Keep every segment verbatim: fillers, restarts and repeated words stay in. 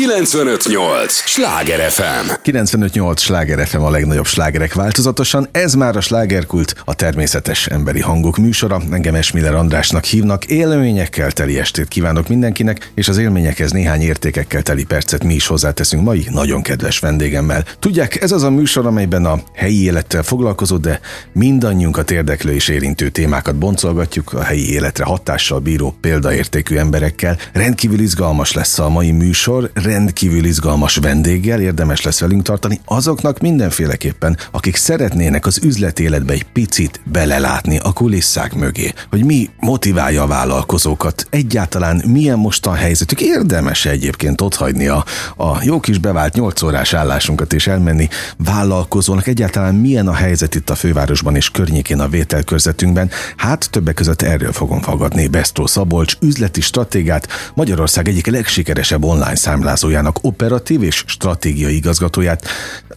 kilencvenöt nyolc Sláger ef em. kilencvenöt nyolc Sláger ef em, a legnagyobb slágerek változatosan. Ez már a Slágerkult, a természetes emberi hangok műsora. Engem Esmiller Andrásnak hívnak. Élményekkel teli estét kívánok mindenkinek, és az élményekhez néhány értékekkel teli percet mi is hozzáteszünk mai nagyon kedves vendégemmel. Tudják, ez az a műsor, amelyben a helyi élettel foglalkozó, de mindannyiunkat érdeklő és érintő témákat boncolgatjuk a helyi életre hatással bíró példaértékű emberekkel. Rendkívül izgalmas lesz a mai műsor, rendkívül izgalmas vendéggel, érdemes lesz velünk tartani azoknak mindenféleképpen, akik szeretnének az üzletéletbe egy picit belelátni a kulisszák mögé, hogy mi motiválja a vállalkozókat, egyáltalán milyen most a helyzetük, érdemes egyébként otthagyni a, a jó kis bevált nyolc órás állásunkat és elmenni vállalkozónak, egyáltalán milyen a helyzet itt a fővárosban és környékén a vételkörzetünkben. Hát többek között erről fogom fogadni Bestó Szabolcs üzleti stratégát, Magyarország egyik legsikeresebb online számlázójának operatív és stratégiai igazgatóját.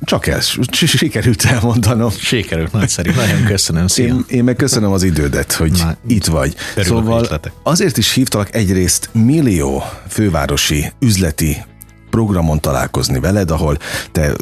Csak ez sikerült elmondanom. Sikerült, nagyszerű. Nagyon köszönöm, szia. Én, én meg köszönöm az idődet, hogy na, itt vagy. Szóval azért is hívtalak egyrészt millió fővárosi üzleti programon találkozni veled, ahol te uh,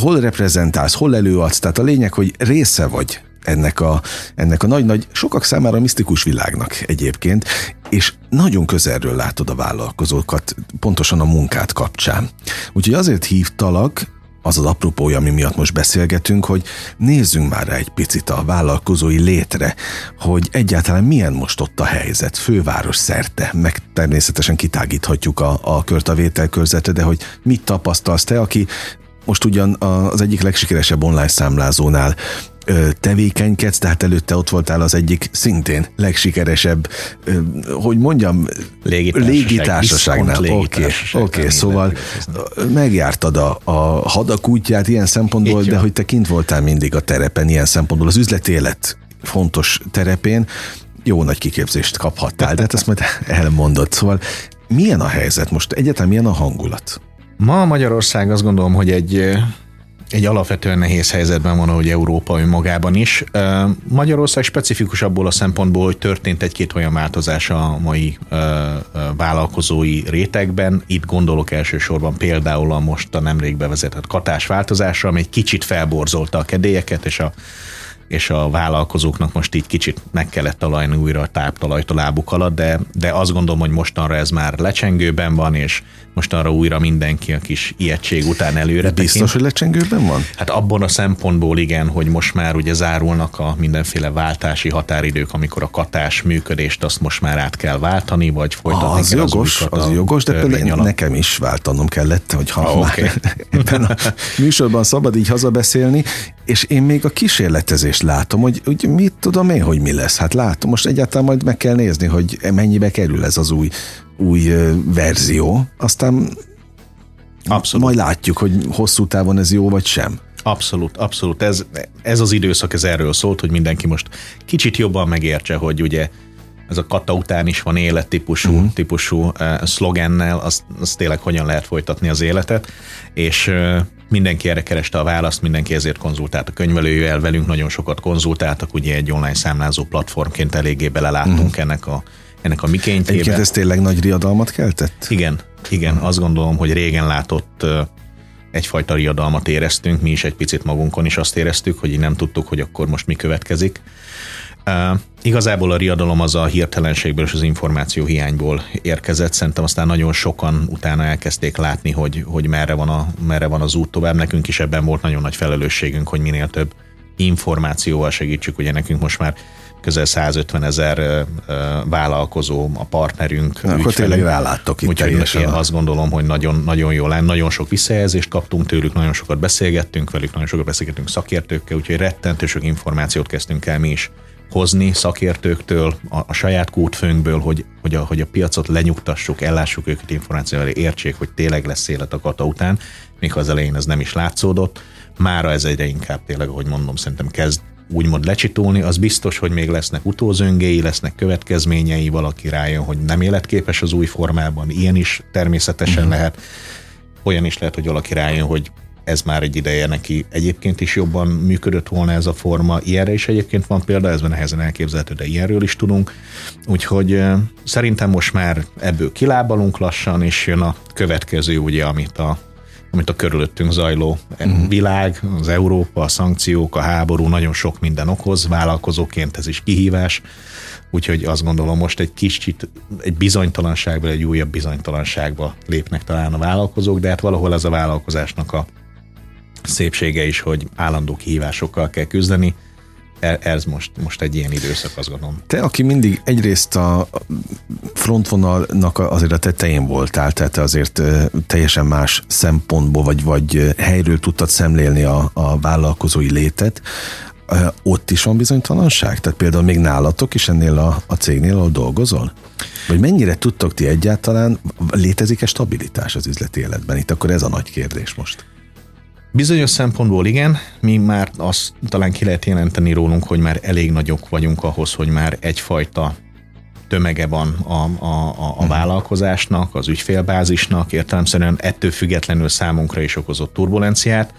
hol reprezentálsz, hol előadsz, tehát a lényeg, hogy része vagy ennek a, ennek a nagy-nagy, sokak számára misztikus világnak egyébként, és nagyon közelről látod a vállalkozókat, pontosan a munkát kapcsán. Úgyhogy azért hívtalak, az az apropója, ami miatt most beszélgetünk, hogy nézzünk már rá egy picit a vállalkozói létre, hogy egyáltalán milyen most ott a helyzet, főváros szerte, meg természetesen kitágíthatjuk a, a kört a vételkörzetre, de hogy mit tapasztalsz te, aki most ugyan az egyik legsikeresebb online számlázónál tevékenykedsz, tehát előtte ott voltál az egyik szintén legsikeresebb, hogy mondjam, légitársaság, légitársaságnál. Oké, okay, okay, szóval megjártad a, a hadakútját ilyen szempontból, de hogy te kint voltál mindig a terepen ilyen szempontból, az üzleti élet fontos terepén jó nagy kiképzést kaphattál, de hát ezt majd elmondod. Szóval milyen a helyzet most? Egyáltalán milyen a hangulat? Ma Magyarország, azt gondolom, hogy egy... egy alapvetően nehéz helyzetben van, ahogy Európa önmagában is. Magyarország specifikus abból a szempontból, hogy történt egy-két olyan változás a mai vállalkozói rétegben. Itt gondolok elsősorban például a most a nemrég bevezetett katás változásra, ami egy kicsit felborzolta a kedélyeket, és a, és a vállalkozóknak most így kicsit meg kellett találni újra a táptalajt a lábuk alatt, de, de azt gondolom, hogy mostanra ez már lecsengőben van, és mostanra újra mindenki a kis ijegység után előre tekint. Biztos, hogy lecsengőben van? Hát abban a szempontból igen, hogy most már ugye zárulnak a mindenféle váltási határidők, amikor a katás működést azt most már át kell váltani, vagy folytatni ah, az kell jogos, az, az jogos, de például nekem is váltanom kellett, hogy ha ah, okay. Ebben a műsorban szabad így hazabeszélni, és én még a kísérletezést látom, hogy, hogy mit tudom én, hogy mi lesz. Hát látom, most egyáltalán majd meg kell nézni, hogy mennyibe kerül ez az új új verzió, aztán abszolút. Majd látjuk, hogy hosszú távon ez jó vagy sem. Abszolút, abszolút. Ez, ez az időszak, ez erről szólt, hogy mindenki most kicsit jobban megértse, hogy ugye ez a kata után is van élettípusú uh-huh. típusú uh, szlogennel, azt az tényleg hogyan lehet folytatni az életet, és uh, mindenki erre kereste a választ, mindenki ezért konzultált a könyvelővel, velünk nagyon sokat konzultáltak, ugye egy online számlázó platformként eléggé beleláttunk uh-huh. ennek a ennek a mikéntjébe. Egyébként ez tényleg nagy riadalmat keltett? Igen, igen, hmm. azt gondolom, hogy régen látott egyfajta riadalmat éreztünk, mi is egy picit magunkon is azt éreztük, hogy így nem tudtuk, hogy akkor most mi következik. Uh, igazából a riadalom az a hirtelenségből és az információ hiányból érkezett, szerintem aztán nagyon sokan utána elkezdték látni, hogy, hogy merre van a, merre van az út tovább, nekünk is ebben volt nagyon nagy felelősségünk, hogy minél több információval segítsük, ugye nekünk most már közel százötven ezer vállalkozó a partnerünk. Na, akkor tényleg ráláttok itt teljesen. Én azt gondolom, hogy nagyon, nagyon jól áll. Nagyon sok visszajelzést kaptunk tőlük, nagyon sokat beszélgettünk velük, nagyon sokat beszélgettünk szakértőkkel, úgyhogy rettentő sok információt kezdtünk el mi is hozni szakértőktől, a, a saját kútfőnkből, hogy, hogy, a, hogy a piacot lenyugtassuk, ellássuk őket információval, értsék, hogy tényleg lesz élet a kata után, még ha az elején ez nem is látszódott. Mára ez egyre inkább tényleg, ahogy mondom, szerintem kezd úgymond lecsitulni, az biztos, hogy még lesznek utózöngéi, lesznek következményei, valaki rájön, hogy nem életképes az új formában, ilyen is természetesen mm-hmm. lehet, olyan is lehet, hogy valaki rájön, hogy ez már egy ideje neki. Egyébként is jobban működött volna ez a forma. Ilyenre is egyébként van példa, ez nehezen elképzelhető, de ilyenről is tudunk. Úgyhogy szerintem most már ebből kilábalunk lassan, és jön a következő, ugye, amit a amit a körülöttünk zajló uh-huh. világ, az Európa, a szankciók, a háború, nagyon sok minden okoz, vállalkozóként ez is kihívás, úgyhogy azt gondolom, most egy kicsit egy bizonytalanságból, egy újabb bizonytalanságba lépnek talán a vállalkozók, de hát valahol ez a vállalkozásnak a szépsége is, hogy állandó kihívásokkal kell küzdeni. Ez most, most egy ilyen időszak, azt gondolom. Te, aki mindig egyrészt a frontvonalnak azért a tetején voltál, tehát azért teljesen más szempontból, vagy, vagy helyről tudtad szemlélni a, a vállalkozói létet, ott is van bizonytalanság? Tehát például még nálatok is ennél a, a cégnél, ahol dolgozol? Vagy mennyire tudtok ti egyáltalán, létezik-e stabilitás az üzleti életben? Itt akkor ez a nagy kérdés most. Bizonyos szempontból igen, mi már azt talán ki lehet jelenteni rólunk, hogy már elég nagyok vagyunk ahhoz, hogy már egyfajta tömege van a, a, a vállalkozásnak, az ügyfélbázisnak, értelemszerűen ettől függetlenül számunkra is okozott turbulenciát.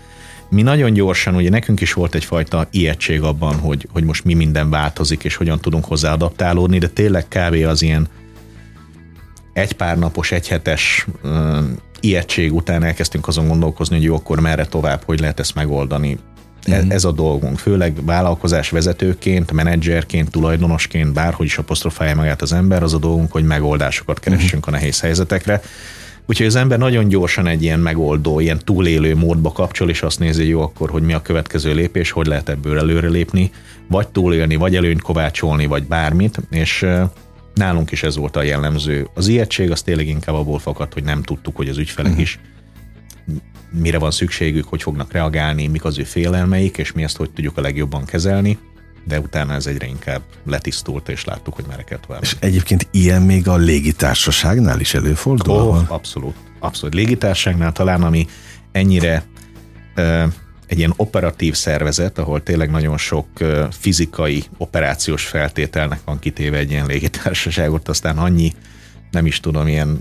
Mi nagyon gyorsan, ugye nekünk is volt egyfajta ijegység abban, hogy, hogy most mi minden változik, és hogyan tudunk hozzá adaptálódni, de tényleg kávé az ilyen egy pár napos, egy hetes ijegység után elkezdtünk azon gondolkozni, hogy jó, akkor merre tovább, hogy lehet ezt megoldani. Mm-hmm. Ez a dolgunk. Főleg vállalkozás vezetőként, menedzserként, tulajdonosként, bárhogy is apostrofálja magát az ember, az a dolgunk, hogy megoldásokat keressünk mm-hmm. a nehéz helyzetekre. Úgyhogy az ember nagyon gyorsan egy ilyen megoldó, ilyen túlélő módba kapcsol, és azt nézi, jó, akkor, hogy mi a következő lépés, hogy lehet ebből előrelépni, vagy túlélni, vagy előnyt kovácsolni, vagy bármit, és nálunk is ez volt a jellemző. Az ijegység az tényleg inkább abból fakadt, hogy nem tudtuk, hogy az ügyfelek uh-huh. is mire van szükségük, hogy fognak reagálni, mik az ő félelmeik, és mi ezt hogy tudjuk a legjobban kezelni, de utána ez egyre inkább letisztult, és láttuk, hogy merre kell tovább. És egyébként ilyen még a légitársaságnál is előfordul? Oh, abszolút. Abszolút. Légitársaságnál talán, ami ennyire uh, egy ilyen operatív szervezet, ahol tényleg nagyon sok fizikai, operációs feltételnek van kitéve egy ilyen légitársaságot, aztán annyi, nem is tudom, ilyen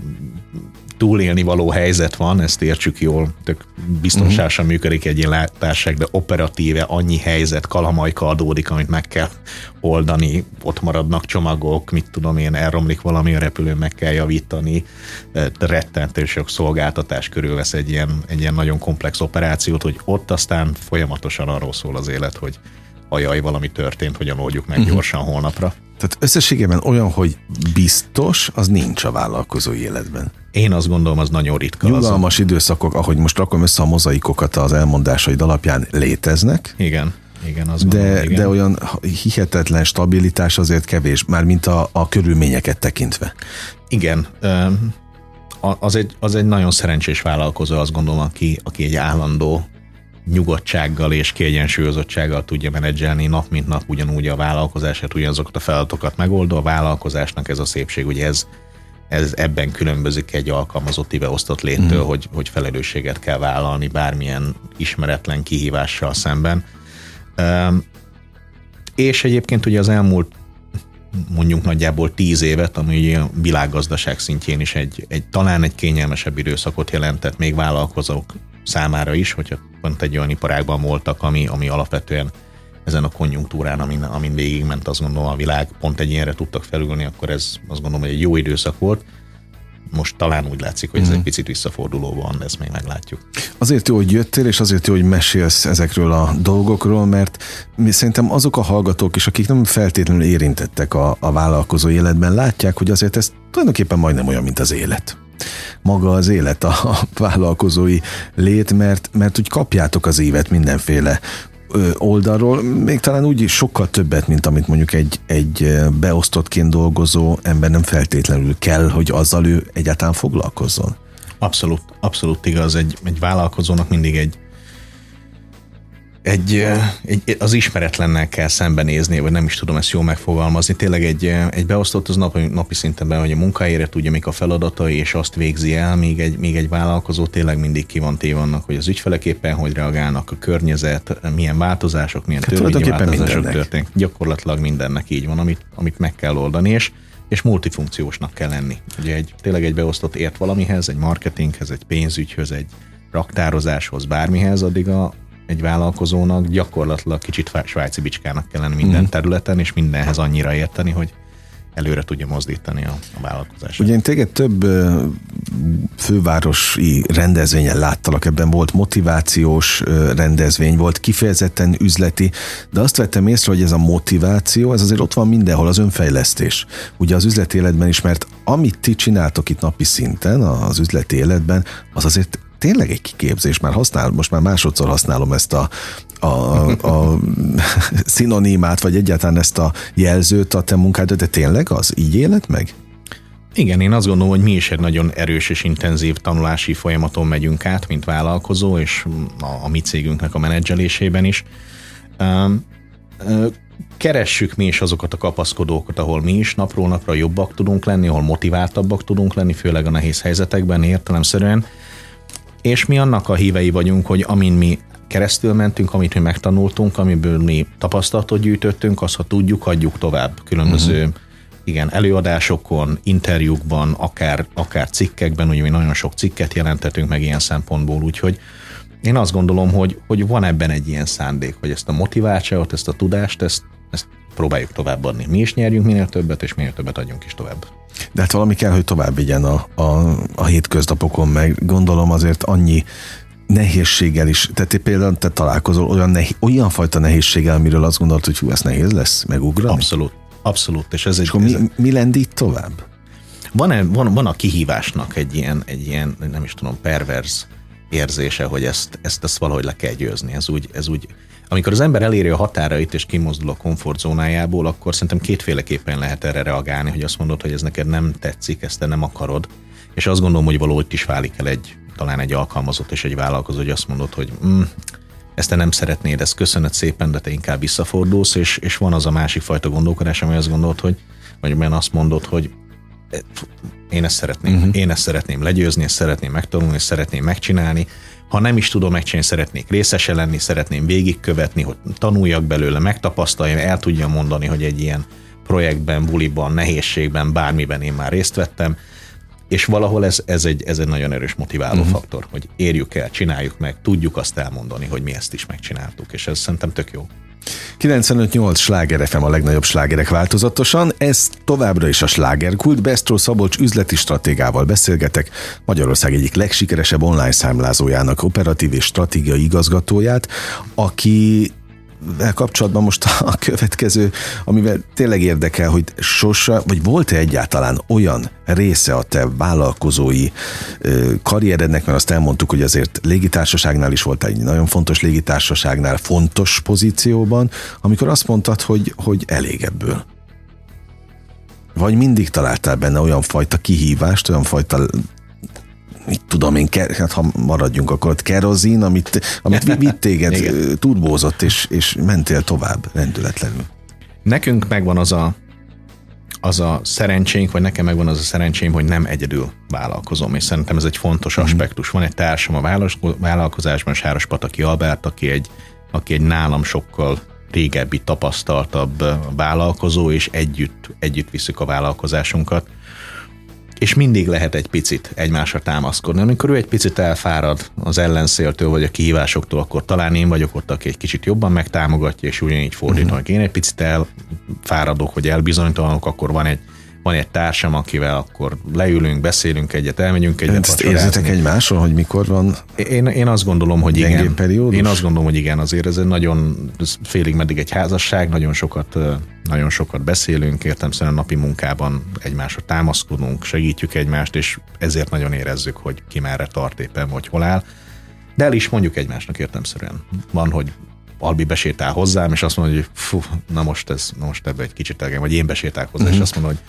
túlélni való helyzet van, ezt értsük jól, tök biztonságosan uh-huh. működik egy ilyen társaság, de operatíve annyi helyzet, kalamajka adódik, amit meg kell oldani, ott maradnak csomagok, mit tudom én, elromlik valami a repülőn, meg kell javítani, rettentő sok szolgáltatás körülvesz egy ilyen, egy ilyen nagyon komplex operációt, hogy ott aztán folyamatosan arról szól az élet, hogy ajaj, valami történt, hogyan oldjuk meg uh-huh. gyorsan holnapra. Tehát összességében olyan, hogy biztos, az nincs a vállalkozói életben. Én azt gondolom, az nagyon ritka. Nyugalmas azon. Időszakok, ahogy most rakom össze a mozaikokat az elmondásaid alapján, léteznek. Igen, igen, azt de, gondolom. Igen. De olyan hihetetlen stabilitás azért kevés, mármint a, a körülményeket tekintve. Igen, az egy, az egy nagyon szerencsés vállalkozó, azt gondolom, aki, aki egy állandó nyugodtsággal és kiegyensúlyozottsággal tudja menedzselni nap mint nap ugyanúgy a vállalkozását, ugyanazokat a feladatokat megoldó. A vállalkozásnak ez a szépség, ugye ez, ez ebben különbözik egy alkalmazotti beosztott léttől, mm. hogy, hogy felelősséget kell vállalni bármilyen ismeretlen kihívással szemben. Üm, és egyébként ugye az elmúlt mondjuk nagyjából tíz évet, ami a világgazdaság szintjén is egy, egy talán egy kényelmesebb időszakot jelentett még vállalkozók számára is, hogyha pont egy olyan iparágban voltak, ami, ami alapvetően ezen a konjunktúrán, amin, amin végigment, azt gondolom a világ, pont egy ilyenre tudtak felülni, akkor ez azt gondolom, hogy egy jó időszak volt. Most talán úgy látszik, hogy ez egy picit visszafordulóban, de ezt még meglátjuk. Azért jó, hogy jöttél, és azért jó, hogy mesélsz ezekről a dolgokról, mert szerintem azok a hallgatók is, akik nem feltétlenül érintettek a, a vállalkozó életben, látják, hogy azért ez tulajdonképpen majdnem olyan, mint az élet. Maga az élet, a vállalkozói lét, mert, mert úgy kapjátok az évet mindenféle oldalról, még talán úgy sokkal többet, mint amit mondjuk egy, egy beosztottként dolgozó ember nem feltétlenül kell, hogy azzal ő egyáltalán foglalkozzon. Abszolút, abszolút igaz. Egy, egy vállalkozónak mindig egy, egy, egy az ismeretlennel kell szembenézni, vagy nem is tudom ezt jól megfogalmazni. Tényleg egy, egy beosztott az napi, napi szinten be, hogy a munkáért tudja, mik a feladatai, és azt végzi el, még egy, még egy vállalkozó tényleg mindig ki van téve annak, hogy az ügyfelek éppen hogy reagálnak, a környezet, milyen változások, milyen hát, törvényi változások történnek. Gyakorlatilag mindennek így van, amit, amit meg kell oldani, és, és multifunkciósnak kell lenni. Ugye egy, tényleg egy beosztott ért valamihez, egy marketinghez, egy pénzügyhöz, egy raktározáshoz, bármihez, addig a, egy vállalkozónak gyakorlatilag kicsit svájci bicskának kell lenni minden mm. területen, és mindenhez annyira érteni, hogy előre tudja mozdítani a, a vállalkozást. Ugye én téged több ö, fővárosi rendezvényen láttalak, ebben volt motivációs ö, rendezvény, volt kifejezetten üzleti, de azt vettem észre, hogy ez a motiváció, ez azért ott van mindenhol, az önfejlesztés. Ugye az üzleti életben is, mert amit ti csináltok itt napi szinten, az üzleti életben, az azért tényleg egy kiképzés, már használ, most már másodszor használom ezt a, a, a szinonimát, vagy egyáltalán ezt a jelzőt a te munkádat, de tényleg az így éled meg? Igen, én azt gondolom, hogy mi is egy nagyon erős és intenzív tanulási folyamaton megyünk át, mint vállalkozó, és a, a mi cégünknek a menedzselésében is. Um, uh, Keressük mi is azokat a kapaszkodókat, ahol mi is napról napra jobbak tudunk lenni, ahol motiváltabbak tudunk lenni, főleg a nehéz helyzetekben értelemszerűen, és mi annak a hívei vagyunk, hogy amin mi keresztül mentünk, amit mi megtanultunk, amiből mi tapasztalatot gyűjtöttünk, azt ha tudjuk, adjuk tovább különböző uh-huh. igen, előadásokon, interjúkban, akár, akár cikkekben, ugye mi nagyon sok cikket jelentetünk meg ilyen szempontból, úgyhogy én azt gondolom, hogy, hogy van ebben egy ilyen szándék, hogy ezt a motivációt, ezt a tudást, ezt, ezt próbáljuk továbbadni. Mi is nyerjünk minél többet, és minél többet adjunk is tovább. De hát valami kell, hogy tovább vigyen a, a, a hétköznapokon, meg gondolom azért annyi nehézséggel is. Tehát te például te találkozol olyan, nehé, olyan fajta nehézséggel, amiről azt gondolod, hogy hú, ez nehéz lesz megugrani? Abszolút, abszolút. És, ez és egy, akkor mi, ez... mi lendít tovább? Van, van, van a kihívásnak egy ilyen, egy ilyen, nem is tudom, perverz érzése, hogy ezt, ezt, ezt valahogy le kell győzni. Ez úgy, ez úgy, amikor az ember eléri a határait és kimozdul a komfortzónájából, akkor szerintem kétféleképpen lehet erre reagálni, hogy azt mondod, hogy ez neked nem tetszik, ezt te nem akarod, és azt gondolom, hogy valahogy is válik el egy, talán egy alkalmazott és egy vállalkozó, hogy azt mondod, hogy mm, ezt te nem szeretnéd, ezt köszönöd szépen, de te inkább visszafordulsz, és, és van az a másik fajta gondolkodás, ami azt gondolod, hogy, vagy mert azt mondod, hogy én ezt szeretném, uh-huh. én ezt szeretném legyőzni, ezt szeretném megtanulni, ezt szeretném megcsinálni. Ha nem is tudom megcsinálni, szeretnék részese lenni, szeretném végigkövetni, hogy tanuljak belőle, megtapasztaljam, el tudjam mondani, hogy egy ilyen projektben, buliban, nehézségben, bármiben én már részt vettem, és valahol ez, ez, egy, ez egy nagyon erős motiváló uh-huh. faktor, hogy érjük el, csináljuk meg, tudjuk azt elmondani, hogy mi ezt is megcsináltuk, és ez szerintem tök jó. kilencvenöt nyolc Sláger ef em, a legnagyobb slágerek változatosan, ez továbbra is a Slágerkult, Bestó Szabolcs üzleti stratégával beszélgetek, Magyarország egyik legsikeresebb online számlázójának operatív és stratégiai igazgatóját, aki kapcsolatban most a következő, amivel tényleg érdekel, hogy sose, vagy volt-e egyáltalán olyan része a te vállalkozói karrierednek, mert azt elmondtuk, hogy azért légitársaságnál is voltál, egy nagyon fontos légitársaságnál, fontos pozícióban, amikor azt mondtad, hogy, hogy elég ebből. Vagy mindig találtál benne olyan fajta kihívást, olyan fajta mit tudom én, hát ha maradjunk, akkor ott kerozin, amit, amit vitt téged, turbózott, és, és mentél tovább rendületlenül. Nekünk megvan az a, az a szerencsénk, vagy nekem megvan az a szerencsém, hogy nem egyedül vállalkozom, és szerintem ez egy fontos aspektus. Van egy társam a vállalkozásban, Sárospataki Albert, aki egy, aki egy nálam sokkal régebbi, tapasztaltabb vállalkozó, és együtt, együtt viszük a vállalkozásunkat. És mindig lehet egy picit egymásra támaszkodni. Amikor ő egy picit elfárad az ellenszéltől, vagy a kihívásoktól, akkor talán én vagyok ott, aki egy kicsit jobban megtámogatja, és ugyanígy fordítom, hogy én egy picit elfáradok, hogy elbizonytalanok, akkor van egy, van egy társam, akivel akkor leülünk, beszélünk egyet, elmegyünk egyet. Ezt érzitek egymásról, hogy mikor van? Én, én azt gondolom, hogy igen. Periódus? Én azt gondolom, hogy igen, azért ez egy nagyon, félig meddig egy házasság, nagyon sokat, nagyon sokat beszélünk, értelemszerűen napi munkában egymásra támaszkodunk, segítjük egymást, és ezért nagyon érezzük, hogy ki merre tart éppen, vagy hol áll. De el is mondjuk egymásnak értelemszerűen. Van, hogy Albi besétál hozzám, és azt mondja, hogy fú, na most, ez, na most ebbe egy kicsit elgem, vagy én besétálok hozzá, uh-huh. és azt mondom, hogy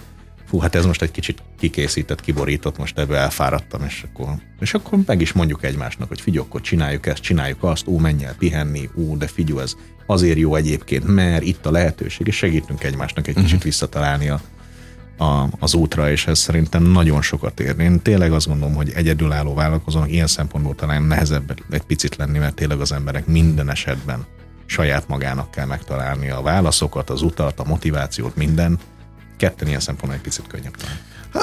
fú, hát ez most egy kicsit kikészített, kiborított, most ebből elfáradtam, és akkor, és akkor meg is mondjuk egymásnak, hogy figyelj, akkor csináljuk ezt, csináljuk azt, ó, menj el pihenni, ó, de figyelj, ez azért jó egyébként, mert itt a lehetőség, és segítünk egymásnak egy kicsit visszatalálni a, a, az útra, és ez szerintem nagyon sokat ér. Én tényleg azt gondolom, hogy egyedülálló vállalkozónak ilyen szempontból talán nehezebb egy picit lenni, mert tényleg az emberek minden esetben saját magának kell megtalálni a válaszokat, az utat, a motivációt, minden. Ketten ilyen szempontból egy picit könnyebb talán.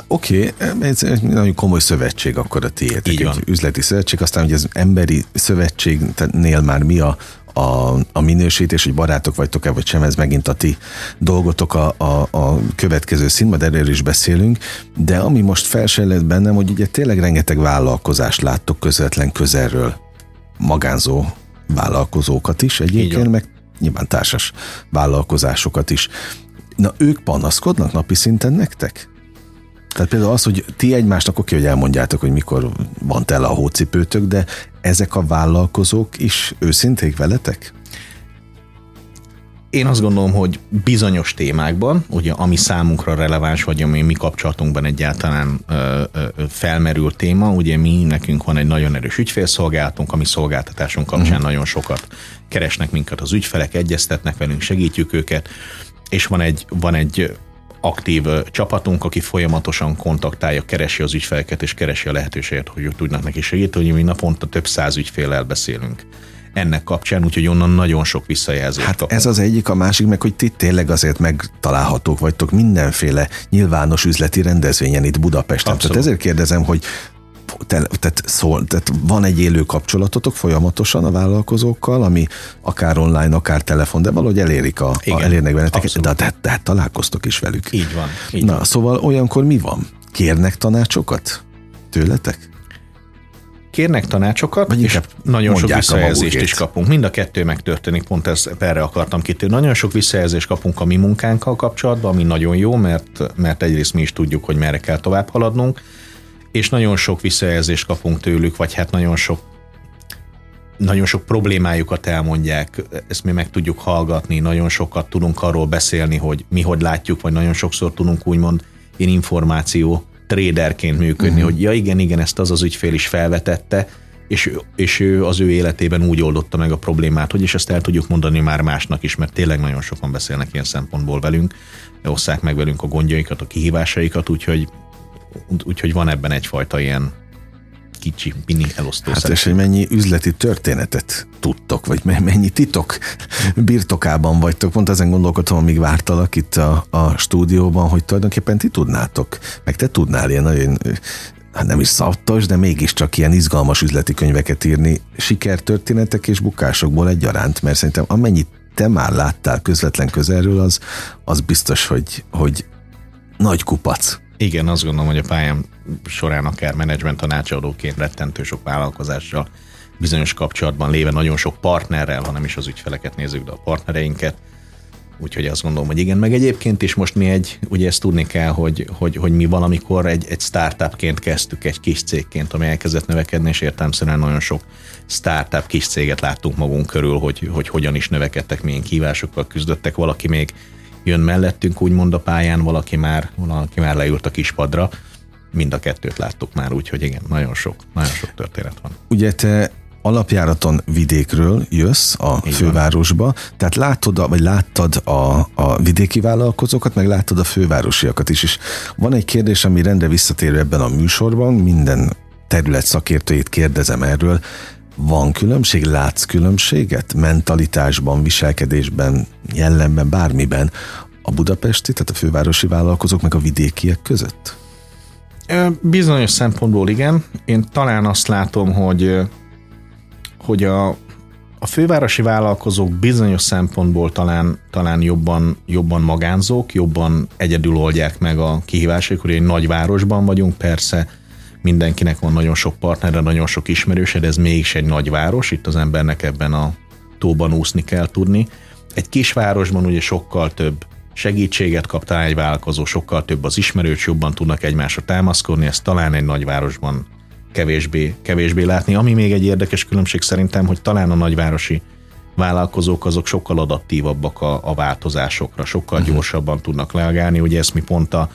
Oké, okay. Ez egy nagyon komoly szövetség akkor a tiétek, így van. Egy üzleti szövetség, aztán ugye az emberi szövetségnél már mi a, a, a minősítés, hogy barátok vagytok-e, vagy sem, ez megint a ti dolgotok a, a, a következő színben, erről is beszélünk, de ami most felsejlett bennem, hogy ugye tényleg rengeteg vállalkozást láttok közvetlen közelről, magánzó vállalkozókat is egyébként, meg nyilván társas vállalkozásokat is. Na, ők panaszkodnak napi szinten nektek? Tehát például az, hogy ti egymásnak oké, hogy elmondjátok, hogy mikor van tele a hócipőtök, de ezek a vállalkozók is őszinték veletek? Én azt gondolom, hogy bizonyos témákban, ugye, ami számunkra releváns, vagy ami mi kapcsolatunkban egyáltalán ö, ö, felmerül téma, ugye mi, nekünk van egy nagyon erős ügyfélszolgálatunk, ami szolgáltatásunk kapcsán uh-huh. nagyon sokat keresnek minket az ügyfelek, egyeztetnek velünk, segítjük őket, és van egy, van egy aktív csapatunk, aki folyamatosan kontaktálja, keresi az ügyfeleket, és keresi a lehetőséget, hogy ők tudnak neki segíteni, hogy mi naponta több száz ügyféllel beszélünk ennek kapcsán, úgyhogy onnan nagyon sok visszajelzést kapunk. Hát ez az egyik, a másik meg, hogy ti tényleg azért megtalálhatók vagytok mindenféle nyilvános üzleti rendezvényen itt Budapesten. Abszolút. Tehát ezért kérdezem, hogy te, tehát szól, tehát van egy élő kapcsolatotok folyamatosan a vállalkozókkal, ami akár online, akár telefon, de valahogy elérik a, igen, a elérnek benneteket, de, de, de, de találkoztok is velük. Így van. Így Na, van. Szóval olyankor mi van? Kérnek tanácsokat tőletek? Kérnek tanácsokat, és nagyon sok visszajelzést is kapunk. Mind a kettő megtörténik, pont ez, erre akartam kitérni. Nagyon sok visszajelzést kapunk a mi munkánkkal kapcsolatban, ami nagyon jó, mert, mert egyrészt mi is tudjuk, hogy merre kell tovább haladnunk, és nagyon sok visszajelzést kapunk tőlük, vagy hát nagyon sok, nagyon sok problémájukat elmondják, ezt mi meg tudjuk hallgatni, nagyon sokat tudunk arról beszélni, hogy mi hogy látjuk, vagy nagyon sokszor tudunk úgymond én információ tréderként működni, uh-huh. hogy ja igen, igen, ezt az az ügyfél is felvetette, és, és ő az ő életében úgy oldotta meg a problémát, hogy és ezt el tudjuk mondani már másnak is, mert tényleg nagyon sokan beszélnek ilyen szempontból velünk, osszák meg velünk a gondjaikat, a kihívásaikat, úgyhogy Úgyhogy van ebben egyfajta ilyen kicsi, mini elosztó. Hát és hogy mennyi üzleti történetet tudtok, vagy mennyi titok birtokában vagytok. Pont ezen gondolkodtam, amíg vártalak itt a, a stúdióban, hogy tulajdonképpen ti tudnátok, meg te tudnál ilyen nagyon, hát nem is szabtos, de mégiscsak ilyen izgalmas üzleti könyveket írni, sikertörténetek és bukásokból egyaránt, mert szerintem amennyit te már láttál közvetlen közelről, az, az biztos, hogy, hogy nagy kupac. Igen, azt gondolom, hogy a pályám során akár menedzsment tanácsadóként rettentő sok vállalkozással bizonyos kapcsolatban léve, nagyon sok partnerrel, hanem is az ügyfeleket nézzük, de a partnereinket. Úgyhogy azt gondolom, hogy igen, meg egyébként is most mi egy, ugye ezt tudni kell, hogy, hogy, hogy mi valamikor egy, egy startupként kezdtük, egy kis cégként, ami elkezdett növekedni, és értelemszerűen nagyon sok startup kis céget láttunk magunk körül, hogy, hogy hogyan is növekedtek, milyen kívásokkal küzdöttek, valaki még jön mellettünk, úgymond a pályán, valaki már, valaki már leült a kispadra, mind a kettőt láttuk már, úgyhogy igen, nagyon sok, nagyon sok történet van. Ugye te alapjáraton vidékről jössz a igen. fővárosba, tehát látod, vagy láttad a, a vidéki vállalkozókat, meg láttad a fővárosiakat is, és van egy kérdés, ami rendre visszatérő ebben a műsorban, minden terület szakértőjét kérdezem erről, van különbség? Látsz különbséget? Mentalitásban, viselkedésben, jellemben, bármiben a budapesti, tehát a fővárosi vállalkozók meg a vidékiek között? Bizonyos szempontból igen. Én talán azt látom, hogy, hogy a, a fővárosi vállalkozók bizonyos szempontból talán, talán jobban, jobban magánzók, jobban egyedül oldják meg a kihívásokat. Egy nagyvárosban vagyunk, persze, mindenkinek van nagyon sok partnerre, nagyon sok ismerőse, de ez mégis egy nagy város, itt az embernek ebben a tóban úszni kell tudni. Egy kisvárosban ugye sokkal több segítséget kap talán egy vállalkozó, sokkal több az ismerős, jobban tudnak egymásra támaszkodni, ezt talán egy nagyvárosban kevésbé, kevésbé látni. Ami még egy érdekes különbség szerintem, hogy talán a nagyvárosi vállalkozók azok sokkal adaptívabbak a, a változásokra, sokkal gyorsabban tudnak reagálni, ugye ezt mi pont a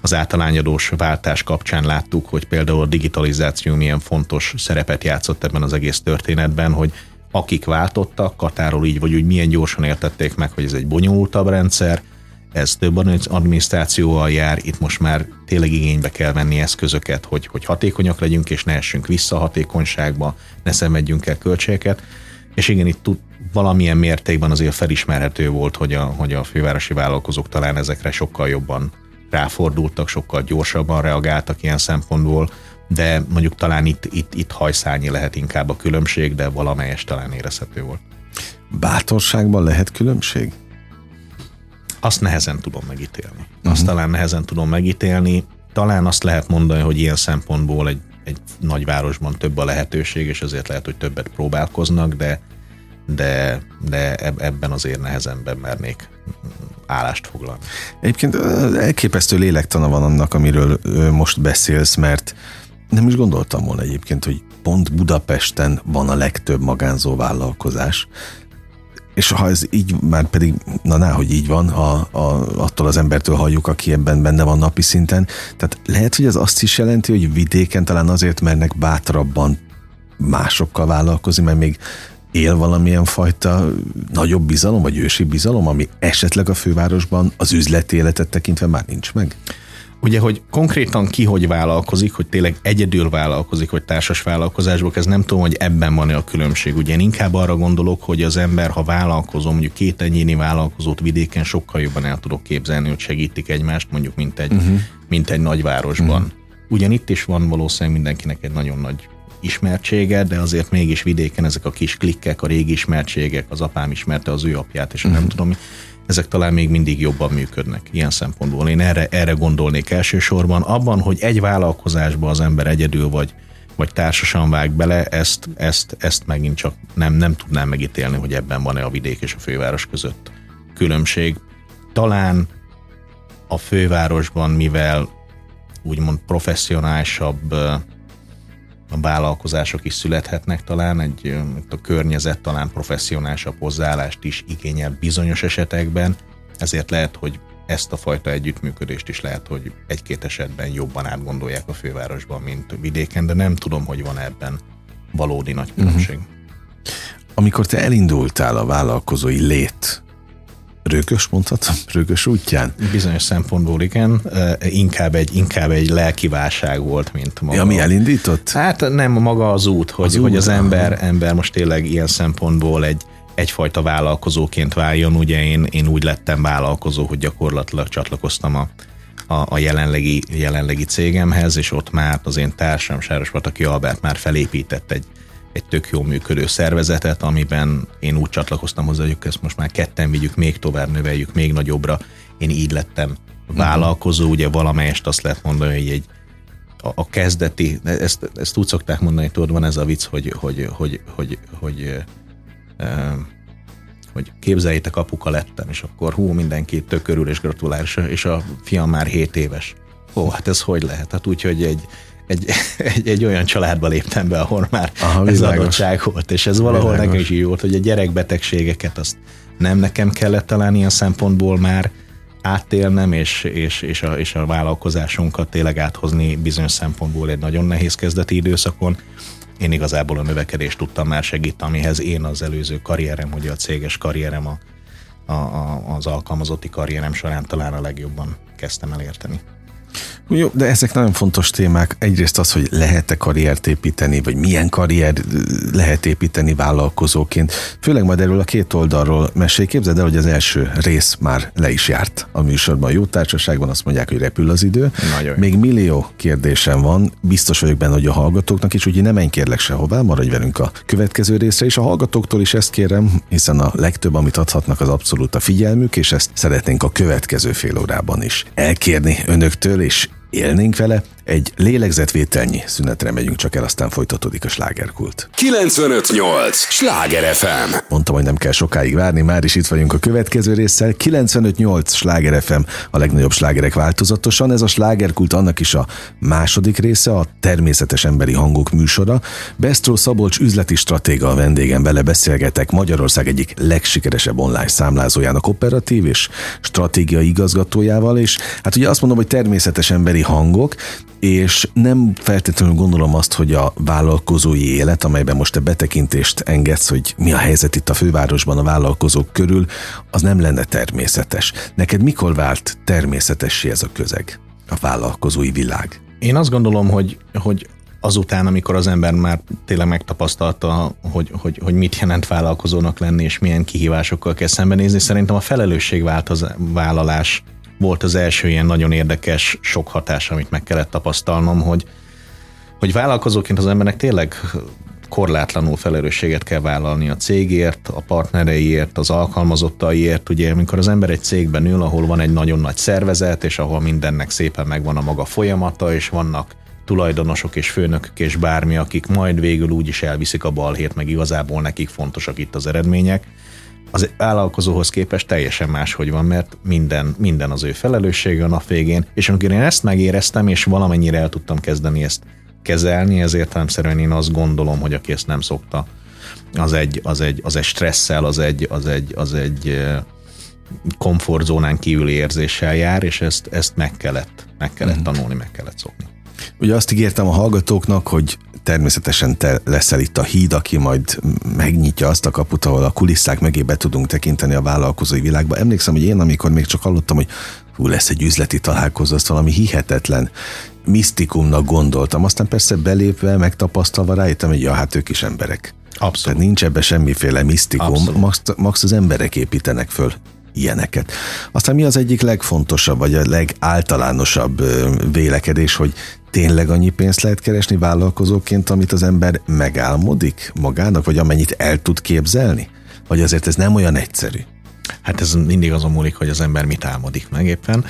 az általányadós váltás kapcsán láttuk, hogy például a digitalizáció milyen fontos szerepet játszott ebben az egész történetben, hogy akik váltottak, Katáról így vagy úgy milyen gyorsan értették meg, hogy ez egy bonyolultabb rendszer, ez több adminisztrációval jár, itt most már tényleg igénybe kell venni eszközöket, hogy, hogy hatékonyak legyünk, és ne essünk vissza hatékonyságba, ne szenvedjünk el költségeket. És igen, itt tud, valamilyen mértékben azért felismerhető volt, hogy a, hogy a fővárosi vállalkozók talán ezekre sokkal jobban ráfordultak, sokkal gyorsabban reagáltak ilyen szempontból, de mondjuk talán itt, itt, itt hajszányi lehet inkább a különbség, de valamelyes talán érezhető volt. Bátorságban lehet különbség? Azt nehezen tudom megítélni. Azt uh-huh. talán nehezen tudom megítélni. Talán azt lehet mondani, hogy ilyen szempontból egy, egy nagyvárosban több a lehetőség, és azért lehet, hogy többet próbálkoznak, de, de, de ebben azért nehezenben mernék állást foglalni. Egyébként elképesztő lélektana van annak, amiről most beszélsz, mert nem is gondoltam volna egyébként, hogy pont Budapesten van a legtöbb magánzó vállalkozás. És ha ez így, már pedig, na ná, hogy így van, a, a, attól az embertől halljuk, aki ebben benne van napi szinten. Tehát lehet, hogy ez azt is jelenti, hogy vidéken talán azért mernek bátrabban másokkal vállalkozni, mert még él valamilyen fajta nagyobb bizalom, vagy ősi bizalom, ami esetleg a fővárosban az üzleti életet tekintve már nincs meg? Ugye, hogy konkrétan ki hogy vállalkozik, hogy tényleg egyedül vállalkozik, vagy társas vállalkozásból, ez nem tudom, hogy ebben van-e a különbség. Ugye én inkább arra gondolok, hogy az ember, ha vállalkozom, mondjuk két egyéni vállalkozót vidéken sokkal jobban el tudok képzelni, hogy segítik egymást, mondjuk, mint egy, uh-huh. mint egy nagyvárosban. Uh-huh. Ugyan itt is van valószínűleg mindenkinek egy nagyon nagy ismertsége, de azért mégis vidéken ezek a kis klikkek, a régi ismertségek, az apám ismerte az ő apját, és uh-huh. nem tudom, ezek talán még mindig jobban működnek ilyen szempontból. Én erre, erre gondolnék elsősorban. Abban, hogy egy vállalkozásba az ember egyedül vagy, vagy társasan vág bele, ezt, ezt, ezt megint csak nem, nem tudnám megítélni, hogy ebben van-e a vidék és a főváros között különbség. Talán a fővárosban, mivel úgymond professzionálisabb a vállalkozások is születhetnek, talán egy, a környezet talán professzionálisabb hozzáállást is igényel bizonyos esetekben, ezért lehet, hogy ezt a fajta együttműködést is lehet, hogy egy-két esetben jobban átgondolják a fővárosban, mint a vidéken, de nem tudom, hogy van ebben valódi nagy különbség. Uh-huh. Amikor te elindultál a vállalkozói lét, rökös, mondhatom, rökös útján. Bizonyos szempontból igen, inkább egy, inkább egy lelki válság volt, mint maga. Ja, mi elindított? Hát nem maga az út, hogy az, hogy az ember, ember most tényleg ilyen szempontból egy, egyfajta vállalkozóként váljon. Ugye én, én úgy lettem vállalkozó, hogy gyakorlatilag csatlakoztam a, a, a jelenlegi, jelenlegi cégemhez, és ott már az én társam, Sárospataki Albert már felépített egy egy tök jó működő szervezetet, amiben én úgy csatlakoztam hozzá, hogy ezt most már ketten vigyük, még tovább növeljük, még nagyobbra. Én így lettem vállalkozó, ugye valamelyest azt lehet mondani, hogy egy a, a kezdeti, ezt, ezt úgy szokták mondani, hogy van ez a vicc, hogy, hogy, hogy, hogy, hogy, hogy, hogy képzeljétek, apuka lettem, és akkor hú, mindenki tök örül és gratulál, és a fiam már hét éves. Ó, hát ez hogy lehet? Hát úgy, hogy egy Egy, egy, egy olyan családba léptem be, ahol már aha, ez adottság volt, és ez valahol világos. Nekem is így volt, hogy a gyerekbetegségeket azt nem nekem kellett talán ilyen szempontból már átélnem, és, és, és, a, és a vállalkozásunkat tényleg áthozni bizonyos szempontból egy nagyon nehéz kezdeti időszakon. Én igazából a növekedést tudtam már segíteni, amihez én az előző karrierem, ugye a céges karrierem, a, a, a, az alkalmazotti karrierem során talán a legjobban kezdtem el érteni. Jó, de ezek nagyon fontos témák. Egyrészt az, hogy lehet-e karriert építeni, vagy milyen karrier lehet építeni vállalkozóként. Főleg majd erről a két oldalról mesélj. Képzeld el, hogy az első rész már le is járt a műsorban. A jó társaságban azt mondják, hogy repül az idő. Nagyon. Még millió kérdésem van. Biztos vagyok benne, hogy a hallgatóknak is, úgyhogy ne menj kérlek sehová, maradj velünk a következő részre, és a hallgatóktól is ezt kérem, hiszen a legtöbb, amit adhatnak, az abszolút a figyelmük, és ezt szeretnénk a következő fél órában is elkérni önöktől, és élnénk vele. Egy lélegzetvételnyi szünetre megyünk csak el, aztán folytatódik a Slágerkult. kilencvenöt nyolc Sláger ef em. Mondtam, hogy nem kell sokáig várni, már is itt vagyunk a következő résszel. kilencvenöt nyolc Sláger ef em, a legnagyobb slágerek változatosan. Ez a Slágerkult, annak is a második része, a természetes emberi hangok műsora. Bestó Szabolcs üzleti stratéga a vendégem, vele beszélgetek Magyarország egyik legsikeresebb online számlázójának operatív és stratégiai igazgatójával, és hát ugye azt mondom, hogy természetes emberi hangok, és nem feltétlenül gondolom azt, hogy a vállalkozói élet, amelyben most te betekintést engedsz, hogy mi a helyzet itt a fővárosban a vállalkozók körül, az nem lenne természetes. Neked mikor vált természetessé ez a közeg, a vállalkozói világ? Én azt gondolom, hogy, hogy azután, amikor az ember már tényleg megtapasztalta, hogy, hogy, hogy mit jelent vállalkozónak lenni, és milyen kihívásokkal kell szembenézni, szerintem a felelősségvállalás volt az első ilyen nagyon érdekes sok hatás, amit meg kellett tapasztalnom, hogy, hogy vállalkozóként az embernek tényleg korlátlanul felelősséget kell vállalni a cégért, a partnereiért, az alkalmazottaiért. Ugye, amikor az ember egy cégben ül, ahol van egy nagyon nagy szervezet, és ahol mindennek szépen megvan a maga folyamata, és vannak tulajdonosok és főnökök és bármi, akik majd végül úgy is elviszik a balhét, meg igazából nekik fontosak itt az eredmények. Az vállalkozóhoz képest teljesen máshogy van, mert minden, minden az ő felelőssége a nap végén, és amikor én ezt megéreztem, és valamennyire el tudtam kezdeni ezt kezelni, ezért értelemszerűen én azt gondolom, hogy aki ezt nem szokta, az egy, az egy, az egy stresszel, az egy, az egy, az egy komfortzónán kívüli érzéssel jár, és ezt, ezt meg kellett, meg kellett tanulni, meg kellett szokni. Ugye azt ígértem a hallgatóknak, hogy természetesen te leszel itt a híd, aki majd megnyitja azt a kaput, ahol a kulisszák mögé be tudunk tekinteni a vállalkozói világba. Emlékszem, hogy én, amikor még csak hallottam, hogy hú, lesz egy üzleti találkozó, azt valami hihetetlen misztikumnak gondoltam. Aztán persze belépve, megtapasztalva rájöttem, hogy ja, hát ők is emberek. Abszolút. Tehát nincs ebben semmiféle misztikum, max, max az emberek építenek föl ilyeneket. Aztán mi az egyik legfontosabb, vagy a legáltalánosabb vélekedés, hogy tényleg annyi pénzt lehet keresni vállalkozóként, amit az ember megálmodik magának, vagy amennyit el tud képzelni? Vagy azért ez nem olyan egyszerű? Hát ez mindig azon múlik, hogy az ember mit álmodik meg éppen.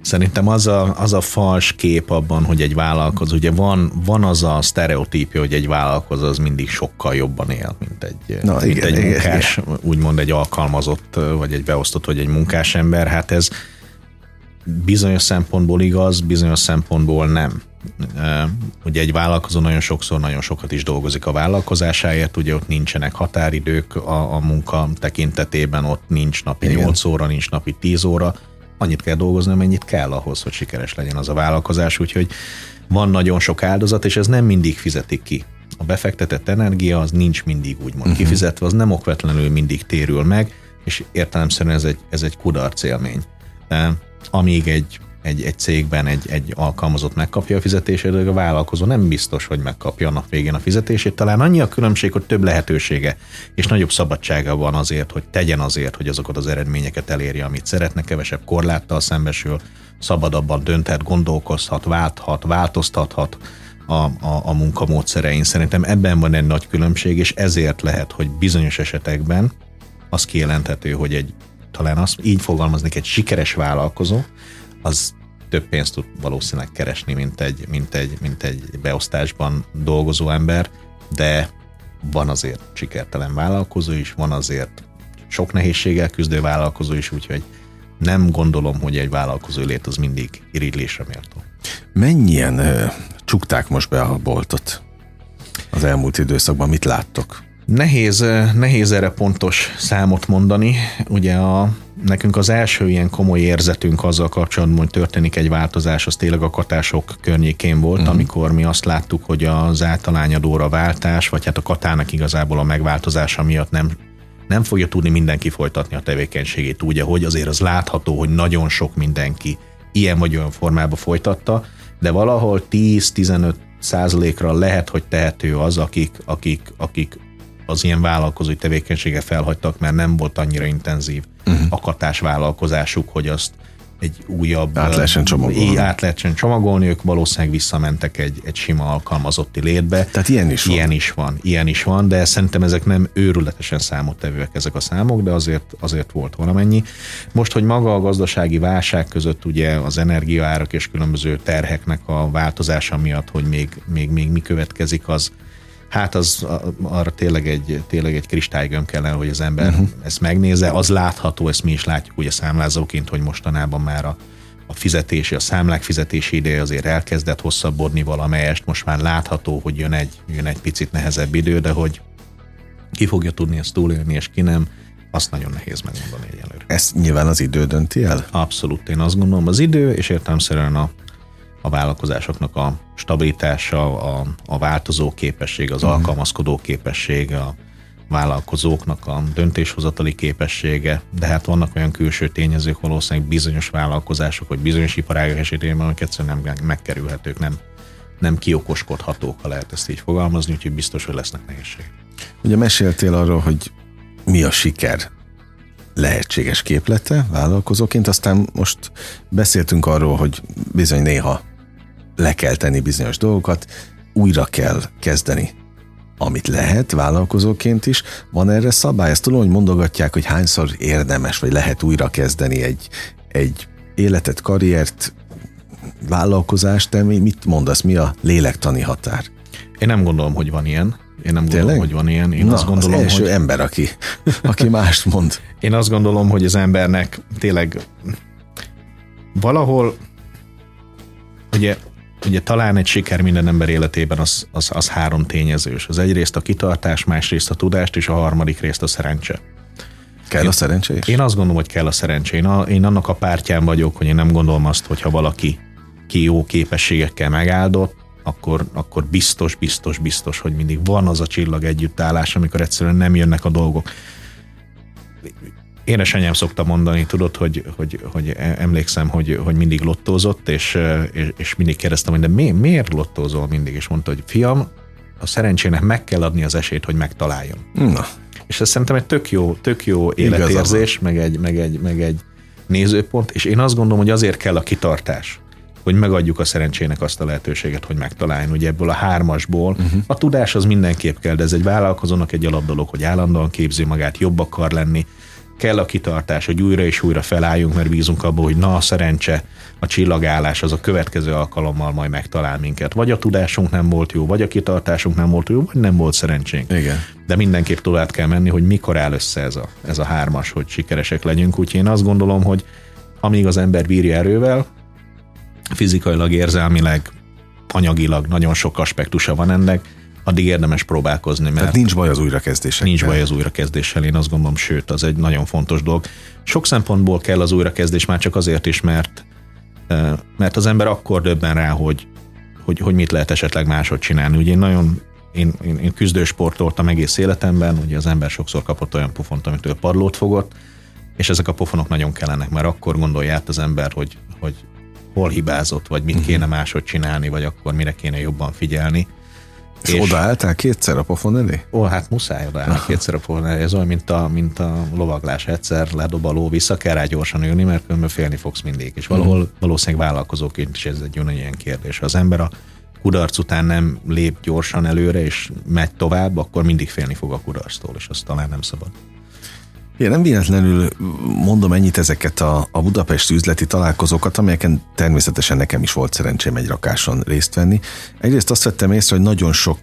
Szerintem az a, az a fals kép abban, hogy egy vállalkozó, ugye van, van az a sztereotípia, hogy egy vállalkozó az mindig sokkal jobban él, mint egy, Na, mint igen, egy igen, munkás, igen. úgymond egy alkalmazott, vagy egy beosztott, vagy egy munkás ember. Hát ez bizonyos szempontból igaz, bizonyos szempontból nem. Ugye egy vállalkozó nagyon sokszor nagyon sokat is dolgozik a vállalkozásáért, ugye ott nincsenek határidők a, a munka tekintetében, ott nincs napi igen. nyolc óra, nincs napi tíz óra, annyit kell dolgozni, amennyit kell ahhoz, hogy sikeres legyen az a vállalkozás, úgyhogy van nagyon sok áldozat, és ez nem mindig fizetik ki. A befektetett energia az nincs mindig úgymond uh-huh. kifizetve, az nem okvetlenül mindig térül meg, és értelemszerűen ez egy, ez egy kudarc élmény. De amíg egy, egy, egy cégben egy, egy alkalmazott megkapja a fizetését, a vállalkozó nem biztos, hogy megkapja a nap végén a fizetését, talán annyi a különbség, hogy több lehetősége és nagyobb szabadsága van azért, hogy tegyen azért, hogy azokat az eredményeket elérje, amit szeretne, kevesebb korláttal szembesül, szabadabban dönthet, gondolkozhat, válthat, változtathat a, a, a munkamódszerein. Szerintem ebben van egy nagy különbség, és ezért lehet, hogy bizonyos esetekben az kijelenthető, hogy egy talán azt így fogalmaznék, egy sikeres vállalkozó, az több pénzt tud valószínűleg keresni, mint egy, mint egy, mint egy beosztásban dolgozó ember, de van azért sikertelen vállalkozó is, van azért sok nehézséggel küzdő vállalkozó is, úgyhogy nem gondolom, hogy egy vállalkozó lét az mindig irigylésre méltó. Mennyien ö, csukták most be a boltot az elmúlt időszakban? Mit láttok? Nehéz, nehéz erre pontos számot mondani. Ugye a, nekünk az első ilyen komoly érzetünk azzal kapcsolatban, hogy történik egy változás, az tényleg a katások környékén volt, uh-huh. amikor mi azt láttuk, hogy az általányadóra váltás, vagy hát a katának igazából a megváltozása miatt nem, nem fogja tudni mindenki folytatni a tevékenységét úgy, ahogy azért az látható, hogy nagyon sok mindenki ilyen vagy olyan formában folytatta, de valahol tíz-tizenöt százalékra lehet, hogy tehető az, akik, akik, akik az ilyen vállalkozói tevékenysége felhagytak, mert nem volt annyira intenzív uh-huh. akatás vállalkozásuk, hogy azt egy újabb... Át lehessen csomagolni. Át lehessen csomagolni, ők valószínűleg visszamentek egy, egy sima alkalmazotti létbe. Tehát ilyen is ilyen van. Ilyen is van, ilyen is van, de szerintem ezek nem őrületesen számottevőek ezek a számok, de azért, azért volt valamennyi. Most, hogy maga a gazdasági válság között ugye az energiaárak és különböző terheknek a változása miatt, hogy még, még, még mi következik, az hát az arra tényleg egy, tényleg egy kristálygömb kellene, hogy az ember uh-huh. ezt megnézze. Az látható, ezt mi is látjuk ugye számlázóként, hogy mostanában már a, a fizetési, a számlák fizetési ideje azért elkezdett hosszabbodni valamelyest. Most már látható, hogy jön egy, jön egy picit nehezebb idő, de hogy ki fogja tudni ezt túlélni, és ki nem, azt nagyon nehéz megmondani egyelőre. Ezt nyilván az idő dönti el? Abszolút, én azt gondolom, az idő, és értelemszerűen a a vállalkozásoknak a stabilitása, a, a változó képesség, az alkalmazkodó képesség, a vállalkozóknak a döntéshozatali képessége, de hát vannak olyan külső tényezők valószínűleg bizonyos vállalkozások, vagy bizonyos iparágak esetében, amik egyszerűen nem megkerülhetők, nem, nem kiokoskodhatók, ha lehet ezt így fogalmazni, úgyhogy biztos, hogy lesznek nehézségek. Ugye meséltél arról, hogy mi a siker lehetséges képlete vállalkozóként, aztán most beszéltünk arról, hogy bizony néha le kell tenni bizonyos dolgokat, újra kell kezdeni, amit lehet vállalkozóként is. Van erre szabály? Ezt tudom, hogy mondogatják, hogy hányszor érdemes, vagy lehet újra kezdeni egy, egy életet, karriert, vállalkozást, de mit mondasz, mi a lélektani határ? Én nem gondolom, hogy van ilyen. Én nem gondolom, Tényleg? hogy van ilyen. Én Na, azt gondolom, az első hogy... ember, aki, aki mást mond. Én azt gondolom, hogy az embernek tényleg valahol ugye, ugye talán egy siker minden ember életében az, az, az három tényezős. Az egyrészt a kitartás, másrészt a tudást, és a harmadik részt a szerencse. Kell én, a szerencse is? Én azt gondolom, hogy kell a szerencse. Én, a, én annak a pártján vagyok, hogy én nem gondolom azt, hogyha valaki ki jó képességekkel megáldott, Akkor, akkor biztos, biztos, biztos, hogy mindig van az a csillag együttállás, amikor egyszerűen nem jönnek a dolgok. Édesanyám szokta mondani, tudod, hogy, hogy, hogy emlékszem, hogy, hogy mindig lottózott, és, és, és mindig kérdeztem, hogy de mi, miért lottózol mindig? És mondta, hogy fiam, a szerencsének meg kell adni az esélyt, hogy megtaláljon. Na. És ez szerintem egy tök jó, tök jó életérzés, meg egy, meg, egy, meg egy nézőpont, és én azt gondolom, hogy azért kell a kitartás, hogy megadjuk a szerencsének azt a lehetőséget, hogy megtaláljon. Ugye ebből a hármasból uh-huh. a tudás az mindenképp kell, de ez egy vállalkozónak egy alapdolog, hogy állandóan képzi magát, jobb akar lenni. Kell a kitartás, hogy újra és újra felálljunk, mert bízunk abból, hogy na a szerencse, a csillagállás az a következő alkalommal majd megtalál minket. Vagy a tudásunk nem volt jó, vagy a kitartásunk nem volt jó, vagy nem volt szerencsénk. Igen. De mindenképp tovább kell menni, hogy mikor áll össze ez a, ez a hármas, hogy sikeresek legyünk. Úgyhogy én azt gondolom, hogy amíg az ember bírja erővel, fizikailag, érzelmileg, anyagilag nagyon sok aspektusa van ennek, addig érdemes próbálkozni. Mert Tehát nincs baj az újrakezdéssel. Nincs baj az újrakezdéssel, én azt gondolom, sőt, az egy nagyon fontos dolog. Sok szempontból kell az újrakezdés, már csak azért is, mert, mert az ember akkor döbben rá, hogy, hogy, hogy mit lehet esetleg máshogy csinálni. Ugye én nagyon én, én, én küzdősportoltam egész életemben, ugye az ember sokszor kapott olyan pofont, amitől padlót fogott, és ezek a pofonok nagyon kellenek, mert akkor gondolja át az ember, hogy, hogy hol hibázott, vagy mit kéne máshogy csinálni, vagy akkor mire kéne jobban figyelni. És, és odaálltál kétszer a pofon elé? Ó, hát muszáj odaállni kétszer a pofon elé. Ez olyan, mint a, mint a lovaglás. Egyszer ledob a ló, vissza kell rá gyorsan ülni, mert különben félni fogsz mindig. És valahol valószínűleg vállalkozóként is ez egy olyan kérdés. Ha az ember a kudarc után nem lép gyorsan előre, és megy tovább, akkor mindig félni fog a kudarctól, és azt talán nem szabad. Én nem véletlenül mondom ennyit ezeket a, a budapesti üzleti találkozókat, amelyeken természetesen nekem is volt szerencsém egy rakáson részt venni. Egyrészt azt vettem észre, hogy nagyon sok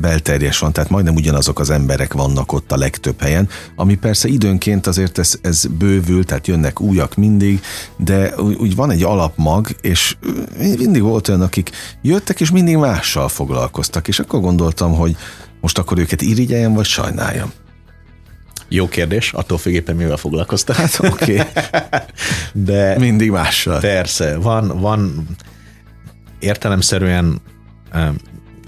belterjes van, tehát majdnem ugyanazok az emberek vannak ott a legtöbb helyen, ami persze időnként azért ez, ez bővül, tehát jönnek újak mindig, de úgy van egy alapmag, és mindig volt olyan, akik jöttek, és mindig mással foglalkoztak, és akkor gondoltam, hogy most akkor őket irigyeljem, vagy sajnáljam. Jó kérdés, attól függéppen mivel foglalkoztál. Hát oké, okay. De mindig mással. Persze, van, van értelemszerűen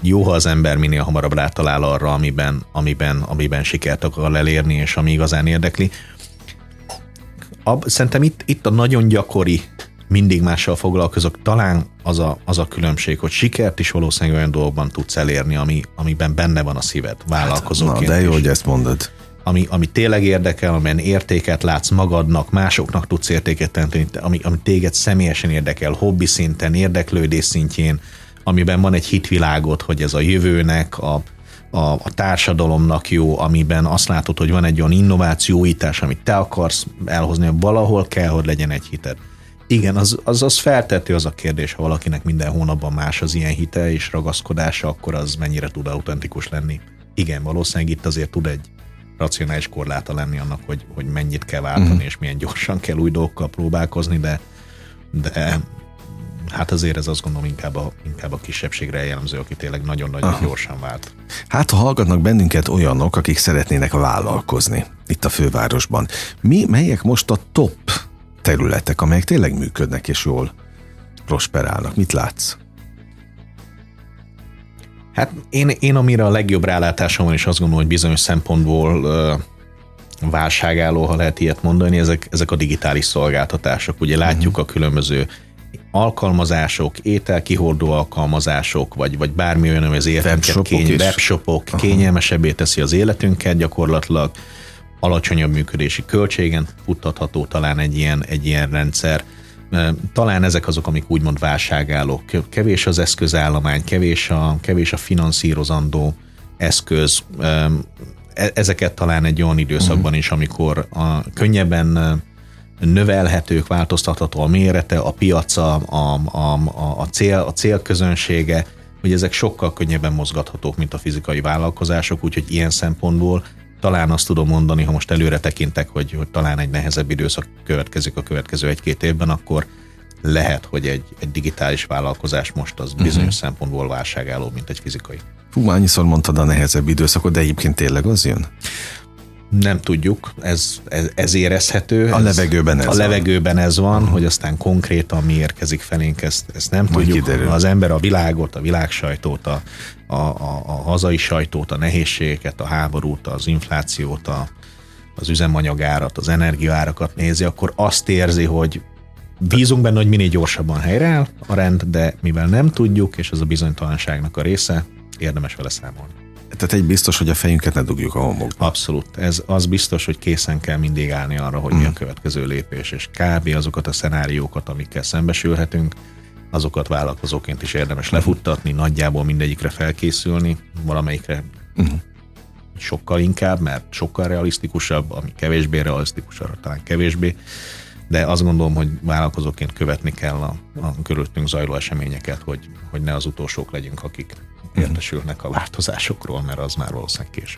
jó, ha az ember minél hamarabb rátalál arra, amiben, amiben, amiben sikert akar elérni, és ami igazán érdekli. Szerintem itt, itt a nagyon gyakori mindig mással foglalkozok, talán az a, az a különbség, hogy sikert is valószínűleg olyan dolgokban tudsz elérni, ami, amiben benne van a szíved vállalkozóként. Hát, na, de jó, is. Hogy ezt mondod. Ami, ami tényleg érdekel, amelyen értéket látsz magadnak, másoknak tudsz értéket teremteni, ami, ami téged személyesen érdekel, hobbi szinten, érdeklődés szintjén, amiben van egy hitvilágod, hogy ez a jövőnek, a, a, a társadalomnak jó, amiben azt látod, hogy van egy olyan innovációítás, amit te akarsz elhozni, valahol kell, hogy legyen egy hited. Igen, az, az, az feltető az a kérdés, ha valakinek minden hónapban más az ilyen hite és ragaszkodása, akkor az mennyire tud autentikus lenni. Igen, valószínűleg itt azért tud egy racionális korláta lenni annak, hogy, hogy mennyit kell váltani, uh-huh. és milyen gyorsan kell új dolgokkal próbálkozni, de, de hát azért ez azt gondolom inkább a, inkább a kisebbségre jellemző, aki tényleg nagyon-nagyon Aha. gyorsan vált. Hát, ha hallgatnak bennünket olyanok, akik szeretnének vállalkozni itt a fővárosban, mi, melyek most a top területek, amelyek tényleg működnek és jól prosperálnak? Mit látsz? Hát én, én amire a legjobb rálátásom van, és azt gondolom, hogy bizonyos szempontból ö, válságálló, ha lehet ilyet mondani, ezek, ezek a digitális szolgáltatások. Ugye látjuk uh-huh. a különböző alkalmazások, ételkihordó alkalmazások, vagy, vagy bármi olyan, ami az életünket, webshopok, kény, webshopok kényelmesebbé teszi az életünket gyakorlatilag. alacsonyabb működési költségen futtatható talán egy ilyen, egy ilyen rendszer. Talán ezek azok, amik úgymond válságállók. Kevés az eszközállomány, kevés a, kevés a finanszírozandó eszköz. Ezeket talán egy olyan időszakban is, amikor a könnyebben növelhetők, változtatható a mérete, a piaca, a, a, a, cél, a célközönsége, hogy ezek sokkal könnyebben mozgathatók, mint a fizikai vállalkozások, úgyhogy ilyen szempontból talán azt tudom mondani, ha most előre tekintek, hogy, hogy talán egy nehezebb időszak következik a következő egy-két évben, akkor lehet, hogy egy, egy digitális vállalkozás most az bizonyos uh-huh. szempontból válságálló, mint egy fizikai. Fú, annyiszor mondtad a nehezebb időszakot, de egyébként tényleg az jön? Nem tudjuk, ez, ez, ez érezhető. A ez, levegőben ez a van. levegőben ez van, uh-huh. hogy aztán konkrétan mi érkezik felénk, ezt, ezt nem Majd tudjuk. Kiderül. Az ember a világot, a világsajtót, a, a, a, a hazai sajtót, a nehézségeket, a háborút, az inflációt, a, az üzemanyagárat, az energiaárakat nézi, akkor azt érzi, hogy bízunk benne, hogy minél gyorsabban helyreáll a rend, de mivel nem tudjuk, és ez a bizonytalanságnak a része, érdemes vele számolni. Tehát egy biztos, hogy a fejünket ne dugjuk a homokba. Abszolút. Ez az biztos, hogy készen kell mindig állni arra, hogy mm. mi a következő lépés, és kb. Azokat a szenáriókat, amikkel szembesülhetünk, azokat vállalkozóként is érdemes mm. lefuttatni, nagyjából mindegyikre felkészülni, valamelyikre mm. sokkal inkább, mert sokkal realisztikusabb, ami kevésbé realisztikus, arra talán kevésbé, de azt gondolom, hogy vállalkozóként követni kell a, a körülöttünk zajló eseményeket, hogy, hogy ne az utolsók legyünk, akik értesülnek a változásokról, mert az már valószínűleg késő.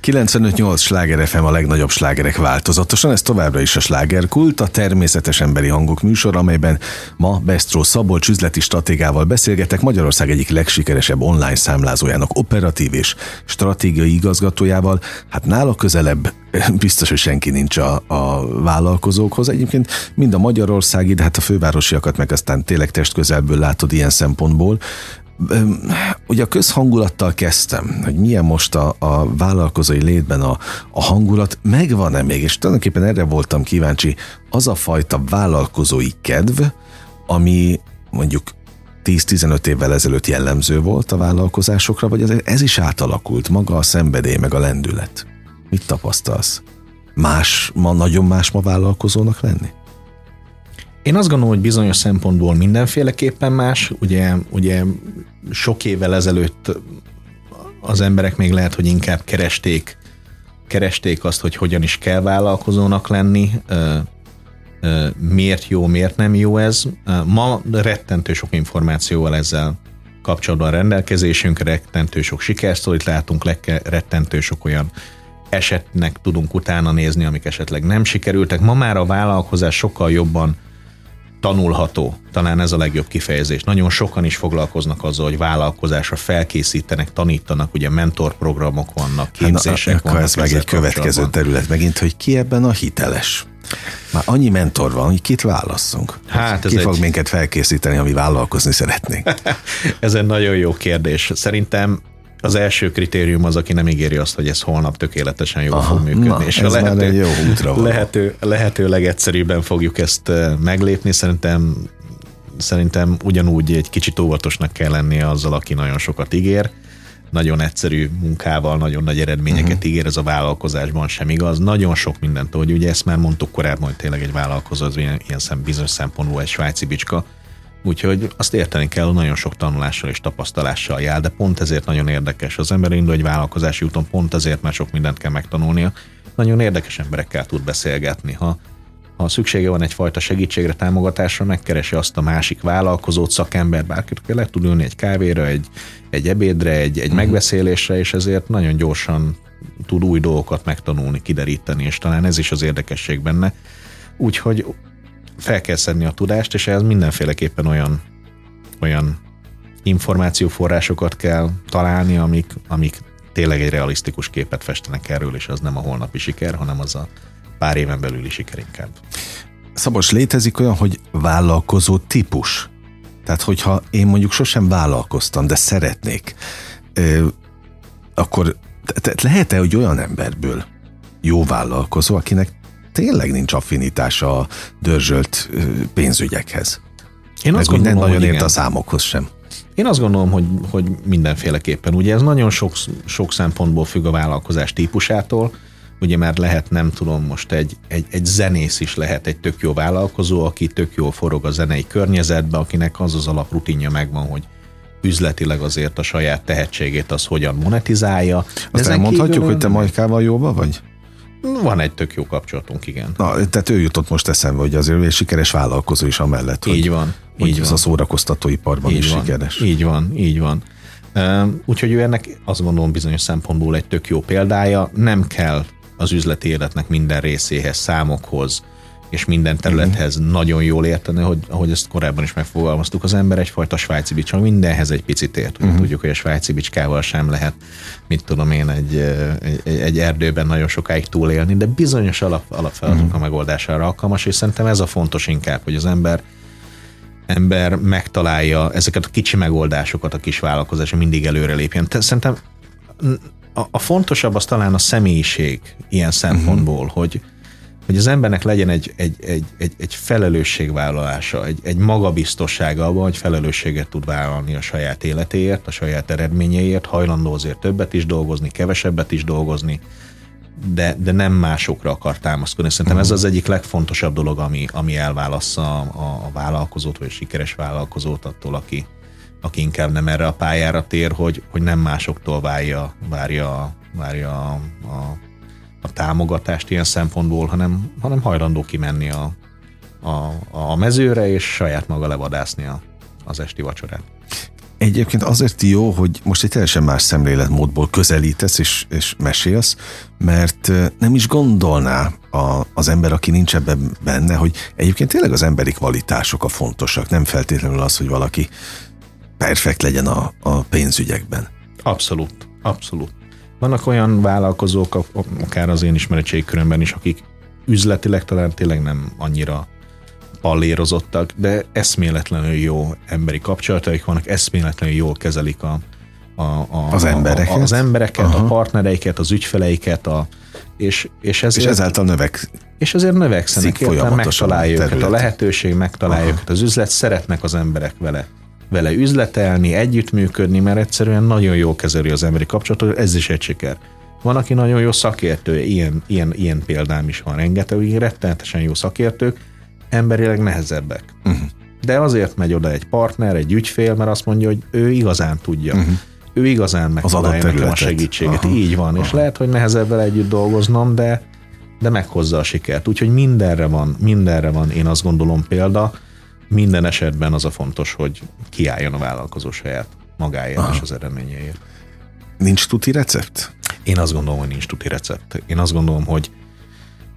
kilencvenöt nyolc Sláger ef em, a legnagyobb slágerek változatosan, ez továbbra is a Slágerkult, a természetes emberi hangok műsor, amelyben ma Bestó Szabolcs üzleti stratégával beszélgetek, Magyarország egyik legsikeresebb online számlázójának operatív és stratégiai igazgatójával. Hát nála közelebb biztos, hogy senki nincs a, a vállalkozókhoz. Egyébként mind a magyarországi, de hát a fővárosiakat meg aztán tényleg testközelből látod ilyen szempontból. Ugye a közhangulattal kezdtem, hogy milyen most a, a vállalkozói létben a, a hangulat, megvan-e még? És tulajdonképpen erre voltam kíváncsi, az a fajta vállalkozói kedv, ami mondjuk tíz-tizenöt évvel ezelőtt jellemző volt a vállalkozásokra, vagy ez, ez is átalakult, maga a szenvedély, meg a lendület. Mit tapasztalsz? Más, ma nagyon más ma vállalkozónak lenni? Én azt gondolom, hogy bizonyos szempontból mindenféleképpen más. Ugye, ugye sok évvel ezelőtt az emberek még lehet, hogy inkább keresték, keresték azt, hogy hogyan is kell vállalkozónak lenni, miért jó, miért nem jó ez. Ma rettentő sok információval ezzel kapcsolatban rendelkezésünk, rettentő sok sikersztorit látunk, rettentő sok olyan esetnek tudunk utána nézni, amik esetleg nem sikerültek. Ma már a vállalkozás sokkal jobban tanulható, talán ez a legjobb kifejezés. Nagyon sokan is foglalkoznak azzal, hogy vállalkozásra felkészítenek, tanítanak, ugye mentorprogramok vannak, képzések hát, vannak. Ez meg egy következő terület megint, hogy ki ebben a hiteles. Már annyi mentor van, hogy kit válasszunk. Hát ki fog egy... minket felkészíteni, ami vállalkozni szeretnénk? Ez egy nagyon jó kérdés. Szerintem az első kritérium az, aki nem ígéri azt, hogy ez holnap tökéletesen jól Aha, fog működni. Na, és a lehető, jó útra lehető, lehető legegyszerűbben fogjuk ezt meglépni. Szerintem, szerintem ugyanúgy egy kicsit óvatosnak kell lennie azzal, aki nagyon sokat ígér. Nagyon egyszerű munkával, nagyon nagy eredményeket uh-huh. ígér, ez a vállalkozásban sem igaz. Nagyon sok mindent, hogy ugye ezt már mondtuk korábban, hogy tényleg egy vállalkozó, az ilyen, ilyen szem, bizonyos szempontból egy svájci bicska. Úgyhogy azt érteni kell, nagyon sok tanulással és tapasztalással jár, de pont ezért nagyon érdekes. Az ember indul egy vállalkozási úton, pont ezért már sok mindent kell megtanulnia. Nagyon érdekes emberekkel tud beszélgetni. Ha, ha szüksége van egyfajta segítségre, támogatásra, megkeresi azt a másik vállalkozót, szakember, bárkit kell, le tud ülni egy kávéra, egy, egy ebédre, egy, egy uh-huh. megbeszélésre, és ezért nagyon gyorsan tud új dolgokat megtanulni, kideríteni, és talán ez is az érdekesség benne. Úgyhogy fel kell szedni a tudást, és ehhez mindenféleképpen olyan, olyan információforrásokat kell találni, amik, amik tényleg egy realisztikus képet festenek erről, és az nem a holnapi siker, hanem az a pár éven belüli siker inkább. Szabolcs, létezik olyan, hogy vállalkozó típus? Tehát, hogyha én mondjuk sosem vállalkoztam, de szeretnék, akkor lehet-e, hogy olyan emberből jó vállalkozó, akinek tényleg nincs affinitása a dörzsölt pénzügyekhez? Én azt gondolom, nem nagyon ért a számokhoz sem. Én azt gondolom, hogy, hogy mindenféleképpen. Ugye ez nagyon sok, sok szempontból függ a vállalkozás típusától. ugye már lehet, nem tudom, most egy, egy, egy zenész is lehet egy tök jó vállalkozó, aki tök jól forog a zenei környezetbe, akinek az az alaprutinja megvan, hogy üzletileg azért a saját tehetségét az hogyan monetizálja. Azt elmondhatjuk, kívül... hogy te Majkával jóba vagy? Van egy tök jó kapcsolatunk, igen. Na, tehát ő jutott most eszembe, hogy azért ő sikeres vállalkozó is amellett, hogy, így van, hogy így ez van. A szórakoztatóiparban így is van, sikeres. Így van, így van. Úgyhogy ő ennek azt gondolom bizonyos szempontból egy tök jó példája. Nem kell az üzleti életnek minden részéhez, számokhoz és minden területhez uh-huh. nagyon jól érteni, hogy, ahogy ezt korábban is megfogalmaztuk, az ember egyfajta svájci bics, mindenhez egy picit ért. Uh-huh. Tudjuk, hogy a svájci bicskával sem lehet, mit tudom én, egy, egy, egy erdőben nagyon sokáig túlélni, de bizonyos alap, alapfeladatok uh-huh. a megoldására alkalmas, és szerintem ez a fontos inkább, hogy az ember ember megtalálja ezeket a kicsi megoldásokat, a kis vállalkozás, mindig előre lépjen. Szerintem a, a fontosabb az talán a személyiség ilyen szempontból, uh-huh. hogy, hogy az embernek legyen egy, egy, egy, egy, egy felelősségvállalása, egy, egy magabiztossága abban, hogy felelősséget tud vállalni a saját életéért, a saját eredményeiért, hajlandó azért többet is dolgozni, kevesebbet is dolgozni, de, de nem másokra akar támaszkodni. Szerintem uh-huh. ez az egyik legfontosabb dolog, ami, ami elválassza a, a vállalkozót, vagy a sikeres vállalkozót attól, aki, aki inkább nem erre a pályára tér, hogy, hogy nem másoktól várja, várja, várja a, a, a támogatást ilyen szempontból, hanem, hanem hajlandó kimenni a, a, a mezőre, és saját maga levadászni a, az esti vacsorát. Egyébként azért jó, hogy most egy teljesen más szemléletmódból közelítesz és, és mesélsz, mert nem is gondolná a, az ember, aki nincs ebben benne, hogy egyébként tényleg az emberi kvalitások a fontosak, nem feltétlenül az, hogy valaki perfekt legyen a, a pénzügyekben. Abszolút, abszolút. Vannak olyan vállalkozók, akár az én ismeretségkörömben is, akik üzletileg talán tényleg nem annyira pallérozottak, de eszméletlenül jó emberi kapcsolataik vannak, eszméletlenül jól kezelik a, a, a, az embereket, a, az embereket, aha. a partnereiket, az ügyfeleiket, a, és, és, ezért, és ezáltal növek. És azért növekszenek, értem, megtalálja őket a lehetőség, megtalálja aha. őket az üzlet, szeretnek az emberek vele, vele üzletelni, együttműködni, mert egyszerűen nagyon jól kezeli az emberi kapcsolatot, ez is egy siker. Van, aki nagyon jó szakértő, ilyen, ilyen, ilyen példám is van rengeteg, így rettenetesen jó szakértők, emberileg nehezebbek. Uh-huh. De azért megy oda egy partner, egy ügyfél, mert azt mondja, hogy ő igazán tudja. Uh-huh. Ő igazán megtalálja nekem a segítséget. Aha. Így van, aha. és lehet, hogy nehezebb vele együtt dolgoznom, de, de meghozza a sikert. Úgyhogy mindenre van, mindenre van, én azt gondolom példa, minden esetben az a fontos, hogy kiálljon a vállalkozó saját magáért aha. és az eredményéért. Nincs tuti recept? Én azt gondolom, hogy nincs tuti recept. Én azt gondolom, hogy,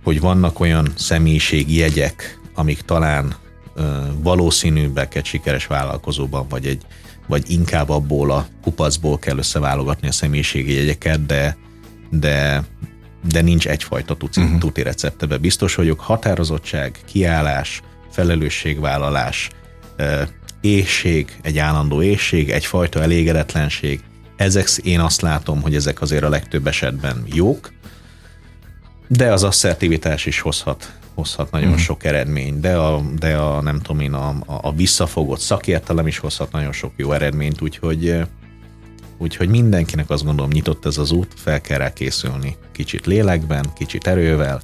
hogy vannak olyan személyiségi jegyek, amik talán ö, valószínűbbek egy sikeres vállalkozóban, vagy, egy, vagy inkább abból a kupacból kell összeválogatni a személyiségi jegyeket, de, de, de nincs egyfajta tuti, uh-huh. tuti receptebe. Biztos vagyok, határozottság, kiállás, felelősségvállalás, ö, éhség, egy állandó éhség, egyfajta elégedetlenség. Ezek, én azt látom, hogy ezek azért a legtöbb esetben jók, de az asszertivitás is hozhat hozhat nagyon mm. sok eredményt, de a, de a nem tudom én, a, a visszafogott szakértelem is hozhat nagyon sok jó eredményt, úgyhogy, úgyhogy mindenkinek azt gondolom nyitott ez az út, fel kell rá készülni kicsit lélekben, kicsit erővel,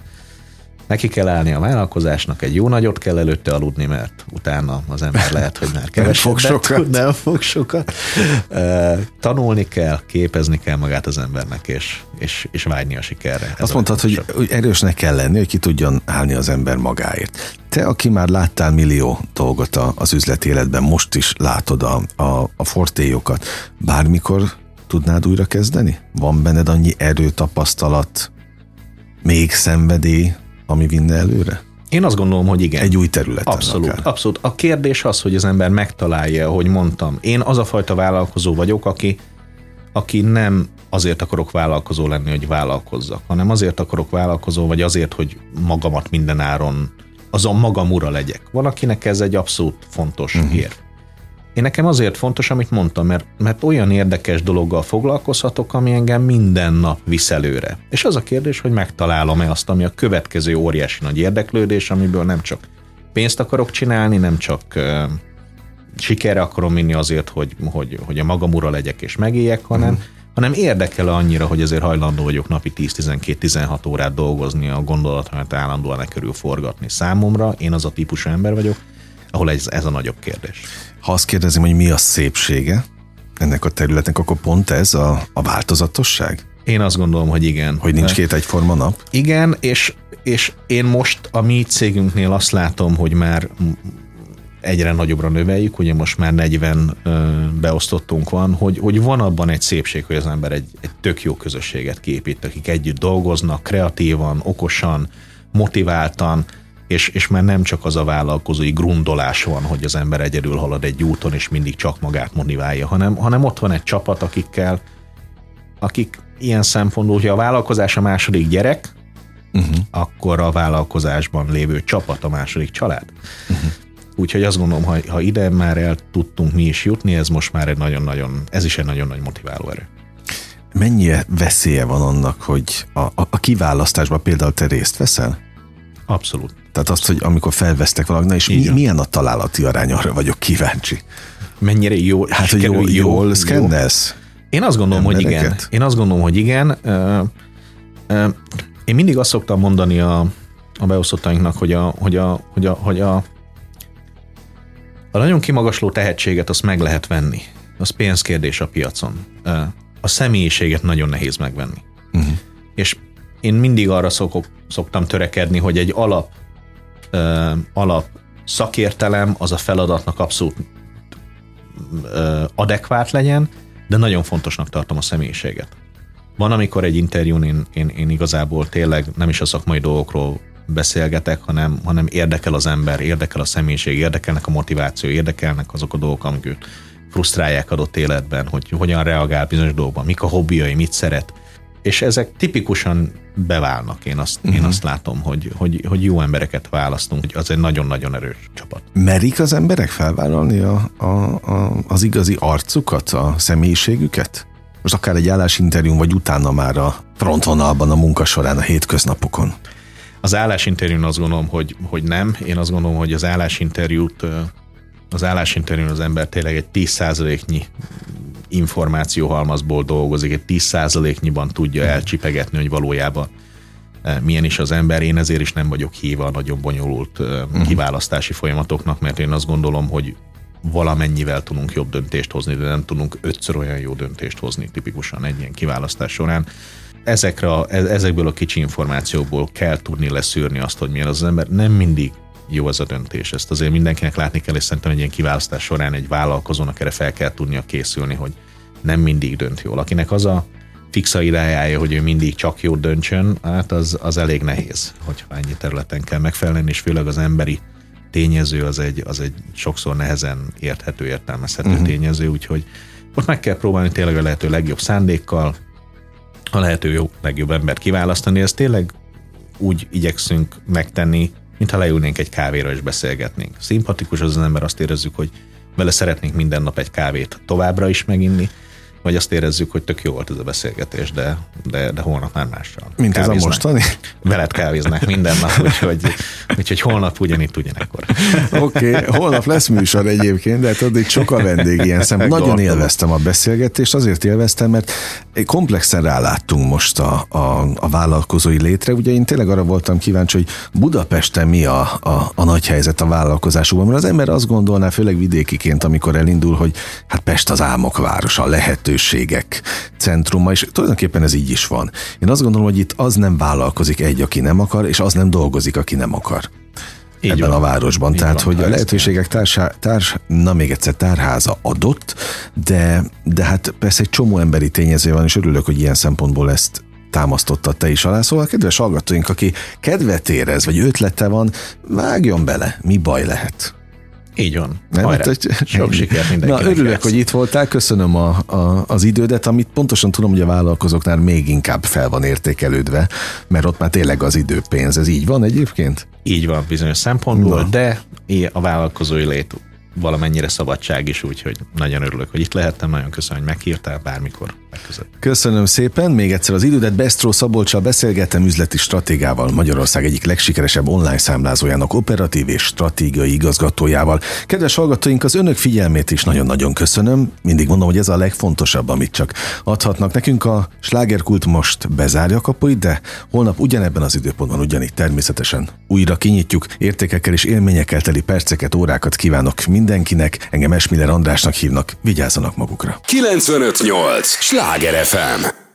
neki kell állni a vállalkozásnak, egy jó nagyot kell előtte aludni, mert utána az ember lehet, hogy már kevesebbet tud, nem fog sokat. Uh, tanulni kell, képezni kell magát az embernek, és, és, és vágyni a sikerre. Azt mondtad, hogy, hogy erősnek kell lenni, hogy ki tudjon állni az ember magáért. Te, aki már láttál millió dolgot az üzleti életben, most is látod a, a, a fortéjokat, bármikor tudnád újra kezdeni? Van benned annyi erő, tapasztalat, még szenvedély, ami vinne előre? Én azt gondolom, hogy igen. Egy új területen. Abszolút, akár. abszolút. A kérdés az, hogy az ember megtalálja, ahogy mondtam. Én az a fajta vállalkozó vagyok, aki, aki nem azért akarok vállalkozó lenni, hogy vállalkozzak, hanem azért akarok vállalkozó, vagy azért, hogy magamat mindenáron, azon magam ura legyek. Van, akinek ez egy abszolút fontos uh-huh. érv. Én nekem azért fontos, amit mondtam, mert, mert olyan érdekes dologgal foglalkozhatok, ami engem minden nap visz előre. És az a kérdés, hogy megtalálom-e azt, ami a következő óriási nagy érdeklődés, amiből nem csak pénzt akarok csinálni, nem csak uh, sikerre akarom vinni azért, hogy, hogy, hogy a magam ura legyek és megéljek, hanem, mm. hanem érdekel annyira, hogy azért hajlandó vagyok napi tíz-tizenkét-tizenhat órát dolgozni a gondolatomat állandóan e körül forgatni. Számomra én az a típusú ember vagyok, ahol ez, ez a nagyobb kérdés. Ha azt kérdezem, hogy mi a szépsége ennek a területnek, akkor pont ez a, a változatosság? Én azt gondolom, hogy igen. Hogy nincs két egyforma nap? Igen, és, és én most a mi cégünknél azt látom, hogy már egyre nagyobbra növeljük, ugye most már negyven beosztottunk van, hogy, hogy van abban egy szépség, hogy az ember egy, egy tök jó közösséget képít, akik együtt dolgoznak, kreatívan, okosan, motiváltan, és, és már nem csak az a vállalkozói grundolás van, hogy az ember egyedül halad egy úton, és mindig csak magát motiválja, hanem, hanem ott van egy csapat, akikkel, akik ilyen szempontból, hogyha a vállalkozás a második gyerek, uh-huh. akkor a vállalkozásban lévő csapat a második család. Uh-huh. Úgyhogy azt gondolom, ha, ha ide már el tudtunk mi is jutni, ez most már egy nagyon-nagyon, ez is egy nagyon nagy motiváló erő. Mennyi veszélye van annak, hogy a, a, a kiválasztásban például te részt veszel? Abszolút. Tehát azt, hogy amikor felvesztek valakit, na és mi, milyen a találati arány, arra vagyok kíváncsi. Mennyire jó, hát, hogy jól, jól szkennelsz? Én azt gondolom, hogy igen. Én azt gondolom, hogy igen. Én mindig azt szoktam mondani a, a beosztottainknak, hogy a, hogy a, hogy a, hogy a A nagyon kimagasló tehetséget azt meg lehet venni. Az pénzkérdés a piacon. A személyiséget nagyon nehéz megvenni. Uh-huh. És én mindig arra szokok, szoktam törekedni, hogy egy alap, ö, alap szakértelem az a feladatnak abszolút ö, adekvát legyen, de nagyon fontosnak tartom a személyiséget. Van, amikor egy interjún én, én, én igazából tényleg nem is a szakmai dolgokról beszélgetek, hanem, hanem érdekel az ember, érdekel a személyiség, érdekelnek a motiváció, érdekelnek azok a dolgok, amik őt frusztrálják adott életben, hogy hogyan reagál bizonyos dolgokban, mik a hobbiai, mit szeret. És ezek tipikusan beválnak. Én azt, uh-huh. én azt látom, hogy, hogy, hogy jó embereket választunk, hogy az egy nagyon-nagyon erős csapat. Merik az emberek felvállalni a, a, a, az igazi arcukat, a személyiségüket? Most akár egy állásinterjún, vagy utána már a frontvonalban, a munka során, a hétköznapokon. Az állásinterjún azt gondolom, hogy, hogy nem. Én azt gondolom, hogy az állásinterjút, az állásinterjún az ember tényleg egy tíz százaléknyi információhalmazból dolgozik, egy tíz százaléknyiban tudja elcsipegetni, hogy valójában milyen is az ember. Én ezért is nem vagyok híva a nagyon bonyolult kiválasztási folyamatoknak, mert én azt gondolom, hogy valamennyivel tudunk jobb döntést hozni, de nem tudunk ötször olyan jó döntést hozni tipikusan egy ilyen kiválasztás során. Ezekre, ezekből a kicsi információkból kell tudni leszűrni azt, hogy milyen az ember. Nem mindig jó ez a döntés. Ezt azért mindenkinek látni kell, és szerintem egy ilyen kiválasztás során egy vállalkozónak erre fel kell tudnia készülni, hogy nem mindig dönt jól. Akinek az a fixa ideája, hogy ő mindig csak jót döntsön, hát az, az elég nehéz, hogyha ennyi területen kell megfelelni, és főleg az emberi tényező az egy, az egy sokszor nehezen érthető, értelmezhető uh-huh. tényező, úgyhogy ott meg kell próbálni tényleg a lehető legjobb szándékkal, a lehető jó, legjobb embert kiválasztani, ezt tényleg úgy igyekszünk megtenni, mintha leülnénk egy kávéra és beszélgetnénk. Szimpatikus az az ember, azt érezzük, hogy vele szeretnénk minden nap egy kávét továbbra is meginni, vagy azt érezzük, hogy tök jó volt ez a beszélgetés, de, de, de holnap már mással. Mint ez a mostani? Veled kávéznak minden nap, úgyhogy, úgyhogy holnap ugyanitt ugyanekkor. Oké, okay, holnap lesz műsor egyébként, de hát addig sok a vendég ilyen szem. Nagyon élveztem a beszélgetést, azért élveztem, mert komplexen ráláttunk most a, a, a vállalkozói létre. Ugye én tényleg arra voltam kíváncsi, hogy Budapesten mi a, a, a nagy helyzet a vállalkozásukban, mert az ember azt gondolná, főleg vidékiként, amikor elindul, hogy hát Pest az álmok városa, lehető centruma, és tulajdonképpen ez így is van. Én azt gondolom, hogy itt az nem vállalkozik egy, aki nem akar, és az nem dolgozik, aki nem akar. Így ebben van, a városban. Így Tehát, van, hogy a lehetőségek társá, társ, na még egyszer tárháza adott, de, de hát persze egy csomó emberi tényező van, és örülök, hogy ilyen szempontból ezt támasztotta te is alá. Szóval kedves hallgatóink, aki kedvet érez, vagy ötlete van, vágjon bele, mi baj lehet. Így van. Nem, hajrá, hát, sok sikert mindenkinek. Na, örülök, lesz. Hogy itt voltál, köszönöm a, a, az idődet, amit pontosan tudom, hogy a vállalkozóknál még inkább fel van értékelődve, mert ott már tényleg az időpénz. Ez így van egyébként? Így van bizonyos szempontból, na. De a vállalkozói lét valamennyire szabadság is, úgyhogy nagyon örülök, hogy itt lehettem, nagyon köszönöm, hogy meghírtál, bármikor. körülmények között. Köszönöm szépen, még egyszer az idődet. Bestó Szabolcssal beszélgettem, üzleti stratégiával, Magyarország egyik legsikeresebb online számlázójának operatív és stratégiai igazgatójával. Kedves hallgatóink, az önök figyelmét is nagyon-nagyon köszönöm. Mindig mondom, hogy ez a legfontosabb, amit csak adhatnak nekünk. A Slágerkult most bezárja kapuit, de holnap ugyanebben az időpontban ugyanígy természetesen újra kinyitjuk. Értékekkel és élményekkel teli perceket, órákat kívánok mindenkinek. Engem Esmiller Andrásnak hívnak. Vigyázzanak magukra. kilencvenöt nyolc Sláger ef em